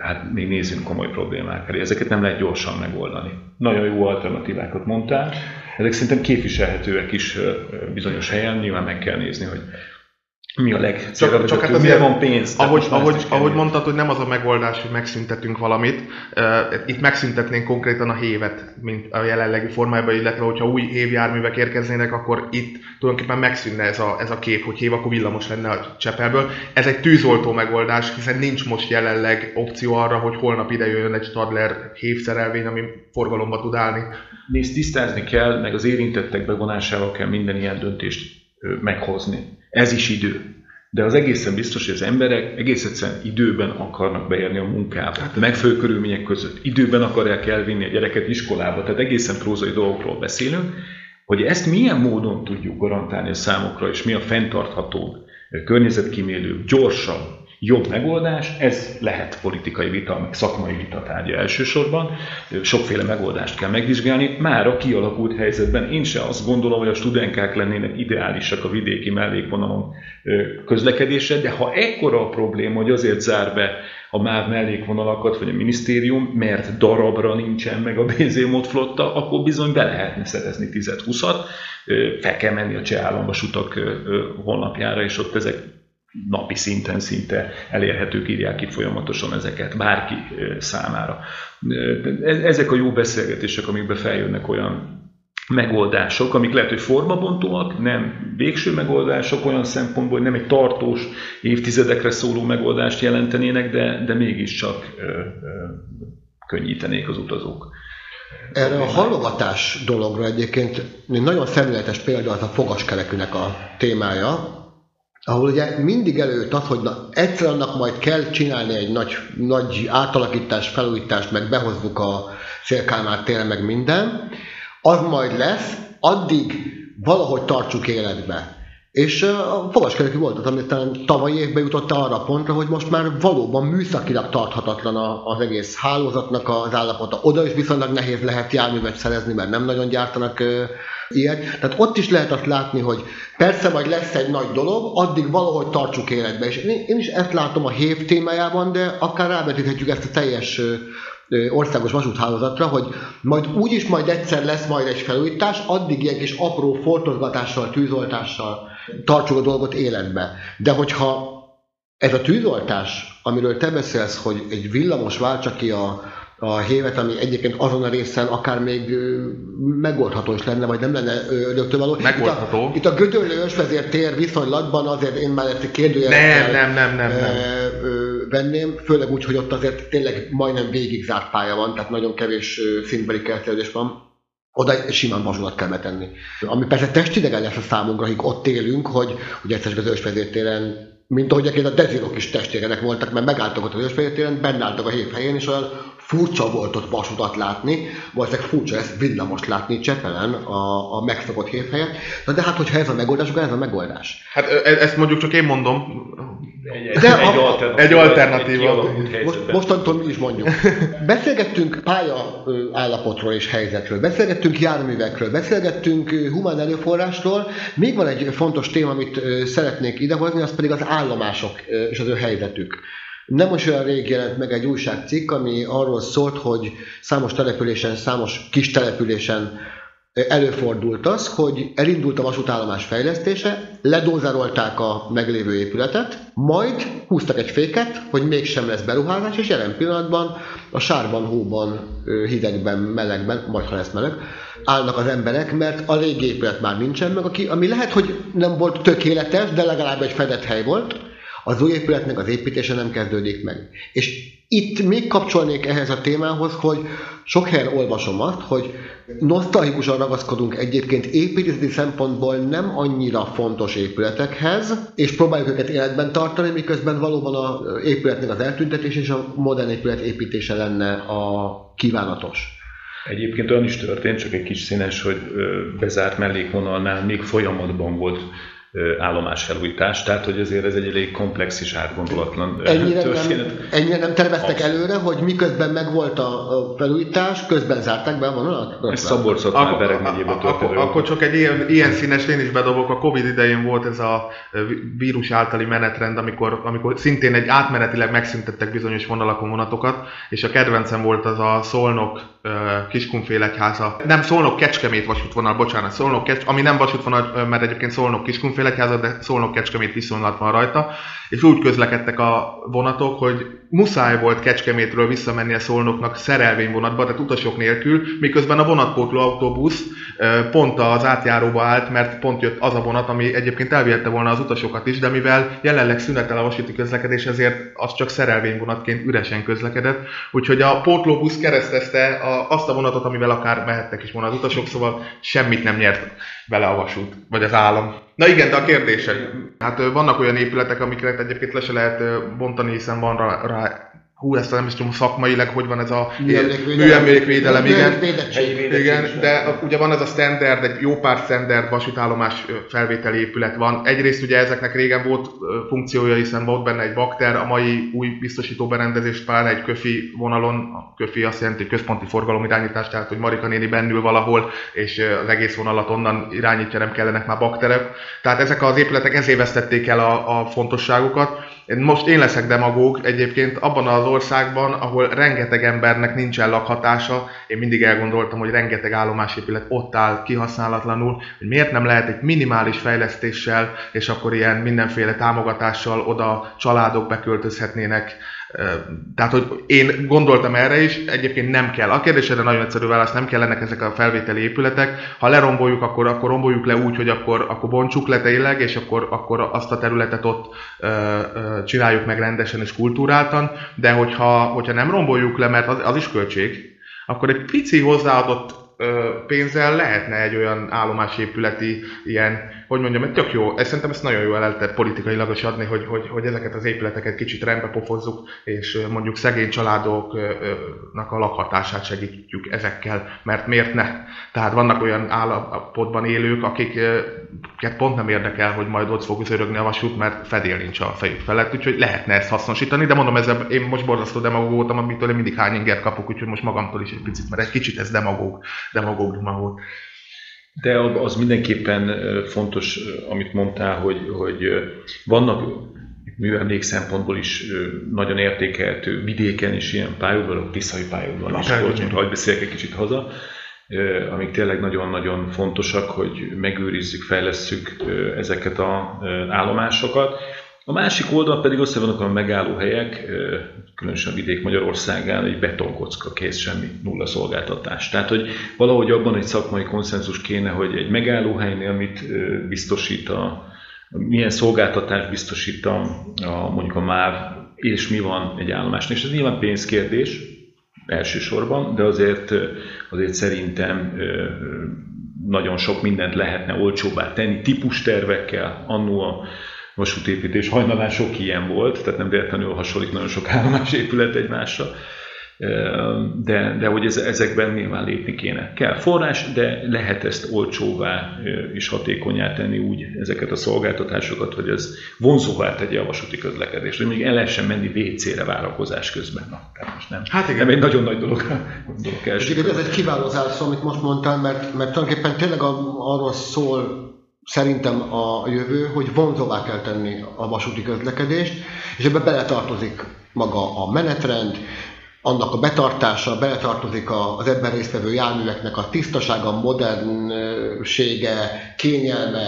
hát még nézzünk komoly problémák elé. Ezeket nem lehet gyorsan megoldani. Nagyon jó alternatívákat mondtál, ezek szerintem képviselhetőek is bizonyos helyen, nyilván meg kell nézni, hogy mi a legcélra, csak hát mire van pénz. Ahogy, ahogy, ahogy mondtad, hogy nem az a megoldás, hogy megszüntetünk valamit. Itt megszüntetnénk konkrétan a hévet, mint a jelenlegi formájában, illetve hogyha új hévjárművek érkeznének, akkor itt tulajdonképpen megszűnne ez a, ez a kép, hogy hév, akkor villamos lenne a Csepelből. Ez egy tűzoltó megoldás, hiszen nincs most jelenleg opció arra, hogy holnap ide jön egy Stadler hévszerelvény, ami forgalomba tud állni. Nézd, tisztázni kell, meg az érintettek bevonásával kell minden ilyen döntést meghozni. Ez is idő. De az egészen biztos, hogy az emberek egész egyszerűen időben akarnak beérni a munkába. Megfelelő körülmények között. Időben akarják elvinni a gyereket iskolába. Tehát egészen prózai dolgokról beszélünk. Hogy ezt milyen módon tudjuk garantálni a számokra, és mi a fenntarthatóbb, környezetkímélőbb, gyorsabb, jobb megoldás, ez lehet politikai vita, meg szakmai vita tárgya elsősorban, sokféle megoldást kell megvizsgálni. Már a kialakult helyzetben én se azt gondolom, hogy a studenkák lennének ideálisak a vidéki mellékvonalon közlekedésre, de ha ekkora a probléma, hogy azért zár be a MÁV mellékvonalakat, vagy a minisztérium, mert darabra nincsen meg a bé zé flotta, akkor bizony be lehetne szerezni tíz-húszat, fel kell menni a Cseh államvasutak honlapjára, és ott ezek napi szinten szinte elérhetők, írják ki folyamatosan ezeket, bárki számára. Ezek a jó beszélgetések, amikben feljönnek olyan megoldások, amik lehet, hogy formabontóak, nem végső megoldások olyan szempontból, hogy nem egy tartós évtizedekre szóló megoldást jelentenének, de, de mégiscsak ö, ö, könnyítenék az utazók. Erre a halogatás dologra egyébként nagyon szemléletes példa az a fogaskerekűnek a témája, ahol ugye mindig előtt az, hogy na, egyszer annak majd kell csinálni egy nagy, nagy átalakítás, felújítást, meg behozzuk a Szél-Kálmán téren, meg minden, az majd lesz, addig valahogy tartsuk életbe. És a fogaskerekű volt az, amit talán tavalyi évben jutott arra a pontra, hogy most már valóban műszakilag tarthatatlan az egész hálózatnak az állapota. Oda is viszonylag nehéz lehet járművet szerezni, mert nem nagyon gyártanak ilyet. Tehát ott is lehet azt látni, hogy persze majd lesz egy nagy dolog, addig valahogy tartsuk életbe. És én is ezt látom a HÉV témájában, de akár rávetíthetjük ezt a teljes országos vasúthálózatra, hogy majd úgyis majd egyszer lesz majd egy felújítás, addig ilyen kis apró foltozgatással, tűzoltással tartsuk a dolgot életbe. De hogyha ez a tűzoltás, amiről te beszélsz, hogy egy villamos váltsa ki a, a hévet, ami egyébként azon a részen akár még megoldható is lenne, vagy nem lenne ördögtől. Megoldható. Itt a, a Gödöllő-Ös vezértér viszonylatban azért én már ezt kérdőjeleztem. Nem, nem, nem, nem. nem. Ö, ö, venném, főleg úgy, hogy ott azért tényleg majdnem végig zárt pálya van, tehát nagyon kevés szintbeli kertelődés van. Oda simán vasulat kell betenni. Ami persze testidegen lesz a számunkra, akik ott élünk, hogy ugye egyszer az Ősvezértéren, mint ahogy egyébként a Desirok is testidegenek voltak, mert megálltak ott az Ősvezértéren, bennálltak a HÉV helyén, és olyan furcsa volt ott vasutat látni, valószínűleg furcsa ezt villamost látni Csepelen a, a megszokott HÉV helyet. Na de hát, hogyha ez a megoldás, akkor ez a megoldás. Hát e- ezt mondjuk csak én mondom. Egy, egy, de egy, a, alternatíva, egy alternatíva. Egy most, mostantól mi is mondjuk. Beszélgettünk pálya állapotról és helyzetről, beszélgettünk járművekről, beszélgettünk humán erőforrásról. Még van egy fontos téma, amit szeretnék idehozni, az pedig az állomások és az ő helyzetük. Nem most olyan rég jelent meg egy újságcikk, ami arról szólt, hogy számos településen, számos kis településen előfordult az, hogy elindult a vasútállomás fejlesztése, ledózerolták a meglévő épületet, majd húztak egy féket, hogy mégsem lesz beruházás, és jelen pillanatban a sárban, hóban, hidegben, melegben, majd ha lesz meleg, állnak az emberek, mert a régi épület már nincsen meg, ami lehet, hogy nem volt tökéletes, de legalább egy fedett hely volt. Az új épületnek az építése nem kezdődik meg. És itt még kapcsolnék ehhez a témához, hogy sok helyen olvasom azt, hogy nosztalgikusan ragaszkodunk egyébként építészeti szempontból nem annyira fontos épületekhez, és próbáljuk őket életben tartani, miközben valóban az épületnek az eltüntetés és a modern épület építése lenne a kívánatos. Egyébként olyan is történt, csak egy kis színes, hogy bezárt mellékvonalnál még folyamatban volt állomásfelújítás, tehát hogy azért ez egy elég komplex és átgondolatlan ennyire történet. Nem, ennyire nem terveztek Absz. előre, hogy miközben megvolt a felújítás, közben zárták be a vonalat? Ez Szaborcotnál Bereg megyében történt. Akkor csak egy ilyen, ilyen színes, én is bedobok, a Covid idején volt ez a vírus általi menetrend, amikor, amikor szintén egy átmenetileg megszüntettek bizonyos vonalakon vonatokat, és a kedvencem volt az a Szolnok Kiskunfélegyháza, nem Szolnok-Kecskemét vasútvonal, bocsánat, Szolnok-Kecskemét, ami nem vasútvonal, mert egyébként Szolnok-Kiskunfélegyháza, de Szolnok-Kecskemét viszonylat van rajta, és úgy közlekedtek a vonatok, hogy muszáj volt Kecskemétről visszamenni a Szolnoknak szerelvényvonatba, tehát utasok nélkül, miközben a vonatpótló autóbusz pont az átjáróba állt, mert pont jött az a vonat, ami egyébként elvihette volna az utasokat is, de mivel jelenleg szünetel a vasúti közlekedés, ezért az csak szerelvényvonatként üresen közlekedett. Úgyhogy a pótlóbusz keresztezte azt a vonatot, amivel akár mehettek is volna az utasok, szóval semmit nem nyert vele a vasút, vagy az állam. Na igen, de a kérdésed. Hát vannak olyan épületek, amiket egyébként le se lehet bontani, hiszen van rá, rá hú, ezt nem is tudom szakmailag, hogy van ez a műemlékvédelem, igen, igen, de ugye van ez a standard, egy jó pár standard vasútállomás felvételi épület van. Egyrészt ugye ezeknek régen volt funkciója, hiszen volt benne egy bakter, a mai új biztosító berendezést, pláne egy köfi vonalon, a köfi azt jelenti központi forgalomirányítás, tehát hogy Marika néni bennül valahol, és az egész vonalat onnan irányítja, nem kellenek már bakterek. Tehát ezek az épületek ezért vesztették el a, a fontosságukat. Most én leszek demagóg egyébként abban az országban, ahol rengeteg embernek nincsen lakhatása. Én mindig elgondoltam, hogy rengeteg állomásépület ott áll kihasználatlanul, hogy miért nem lehet egy minimális fejlesztéssel, és akkor ilyen mindenféle támogatással oda családok beköltözhetnének. Tehát, hogy én gondoltam erre is, egyébként nem kell. A kérdésedre nagyon egyszerű válasz, nem kellenek ezek a felvételi épületek. Ha leromboljuk, akkor, akkor romboljuk le úgy, hogy akkor, akkor bontsuk le tényleg, és akkor, akkor azt a területet ott ö, ö, csináljuk meg rendesen és kultúráltan. De hogyha, hogyha nem romboljuk le, mert az, az is költség, akkor egy pici hozzáadott pénzzel lehetne egy olyan állomásépületi ilyen, hogy mondjam, egy tök jó, ezt szerintem ezt nagyon jól el lehet politikailag is adni, hogy, hogy, hogy ezeket az épületeket kicsit rendbe pofozzuk, és mondjuk szegény családoknak a lakhatását segítjük ezekkel, mert miért ne? Tehát vannak olyan állapotban élők, akiket pont nem érdekel, hogy majd ott fog zörögni a vasút, mert fedél nincs a fejük felett, úgyhogy lehetne ezt hasznosítani, de mondom, ezzel én most borzasztó demagóg voltam, amitől én mindig hány ingert kapok, úgyhogy most magamtól is egy picit, mert egy kicsit ez demagóg. demagóguma volt. De az mindenképpen fontos, amit mondtál, hogy, hogy vannak műemlék szempontból is nagyon értékelhető vidéken is ilyen pályaudvarok, Tiszai pályaudvaron is volt, mint ahogy beszélek egy kicsit haza, amik tényleg nagyon-nagyon fontosak, hogy megőrizzük, fejlesszük ezeket az állomásokat. A másik oldal pedig össze vannak a megállóhelyek, különösen a vidék Magyarországán, egy betonkocka, kész, semmi, nulla szolgáltatás. Tehát, hogy valahogy abban egy szakmai konszenzus kéne, hogy egy megállóhelynél mit biztosít, a, milyen szolgáltatást biztosít a, a, mondjuk a MÁV, és mi van egy állomásnál. És ez nyilván pénzkérdés elsősorban, de azért, azért szerintem nagyon sok mindent lehetne olcsóbbá tenni, típustervekkel, annó a vasútépítés hajnalán sok ilyen volt, tehát nem véletlenül hasonlít nagyon sok állomás épület egymásra, de, de hogy ezekben nyilván lépni kéne. Kell forrás, de lehet ezt olcsóvá és hatékonnyá tenni úgy ezeket a szolgáltatásokat, hogy ez vonzóvá tegye a vasúti közlekedést, hogy még el lehessen menni vécére várakozás közben. Na, tehát most nem. Hát igen. Nem egy nagyon nagy dolog. dolog ez egy kiváló zárszó, amit most mondtál, mert, mert tulajdonképpen tényleg arról szól, szerintem a jövő, hogy vonzóvá kell tenni a vasúti közlekedést, és ebbe beletartozik maga a menetrend, annak a betartása, beletartozik az ebben résztvevő járműveknek a tisztasága, modernsége, kényelme,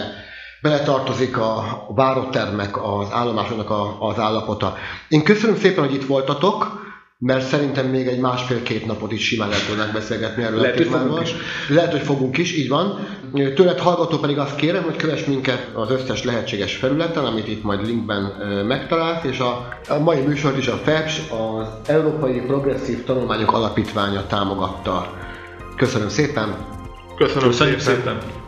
beletartozik a várótermek, az állomásoknak az állapota. Én köszönöm szépen, hogy itt voltatok, mert szerintem még egy másfél-két napot is simán lehet tudnánk beszélgetni erről a témáról. Lehet, hogy fogunk is, így van. Tőled hallgató pedig azt kérem, hogy kövess minket az összes lehetséges felületen, amit itt majd linkben megtalálsz, és a, a mai műsort is a F E P S, az Európai Progresszív Tanulmányok Alapítványa támogatta. Köszönöm szépen! Köszönöm, Köszönöm szépen! szépen.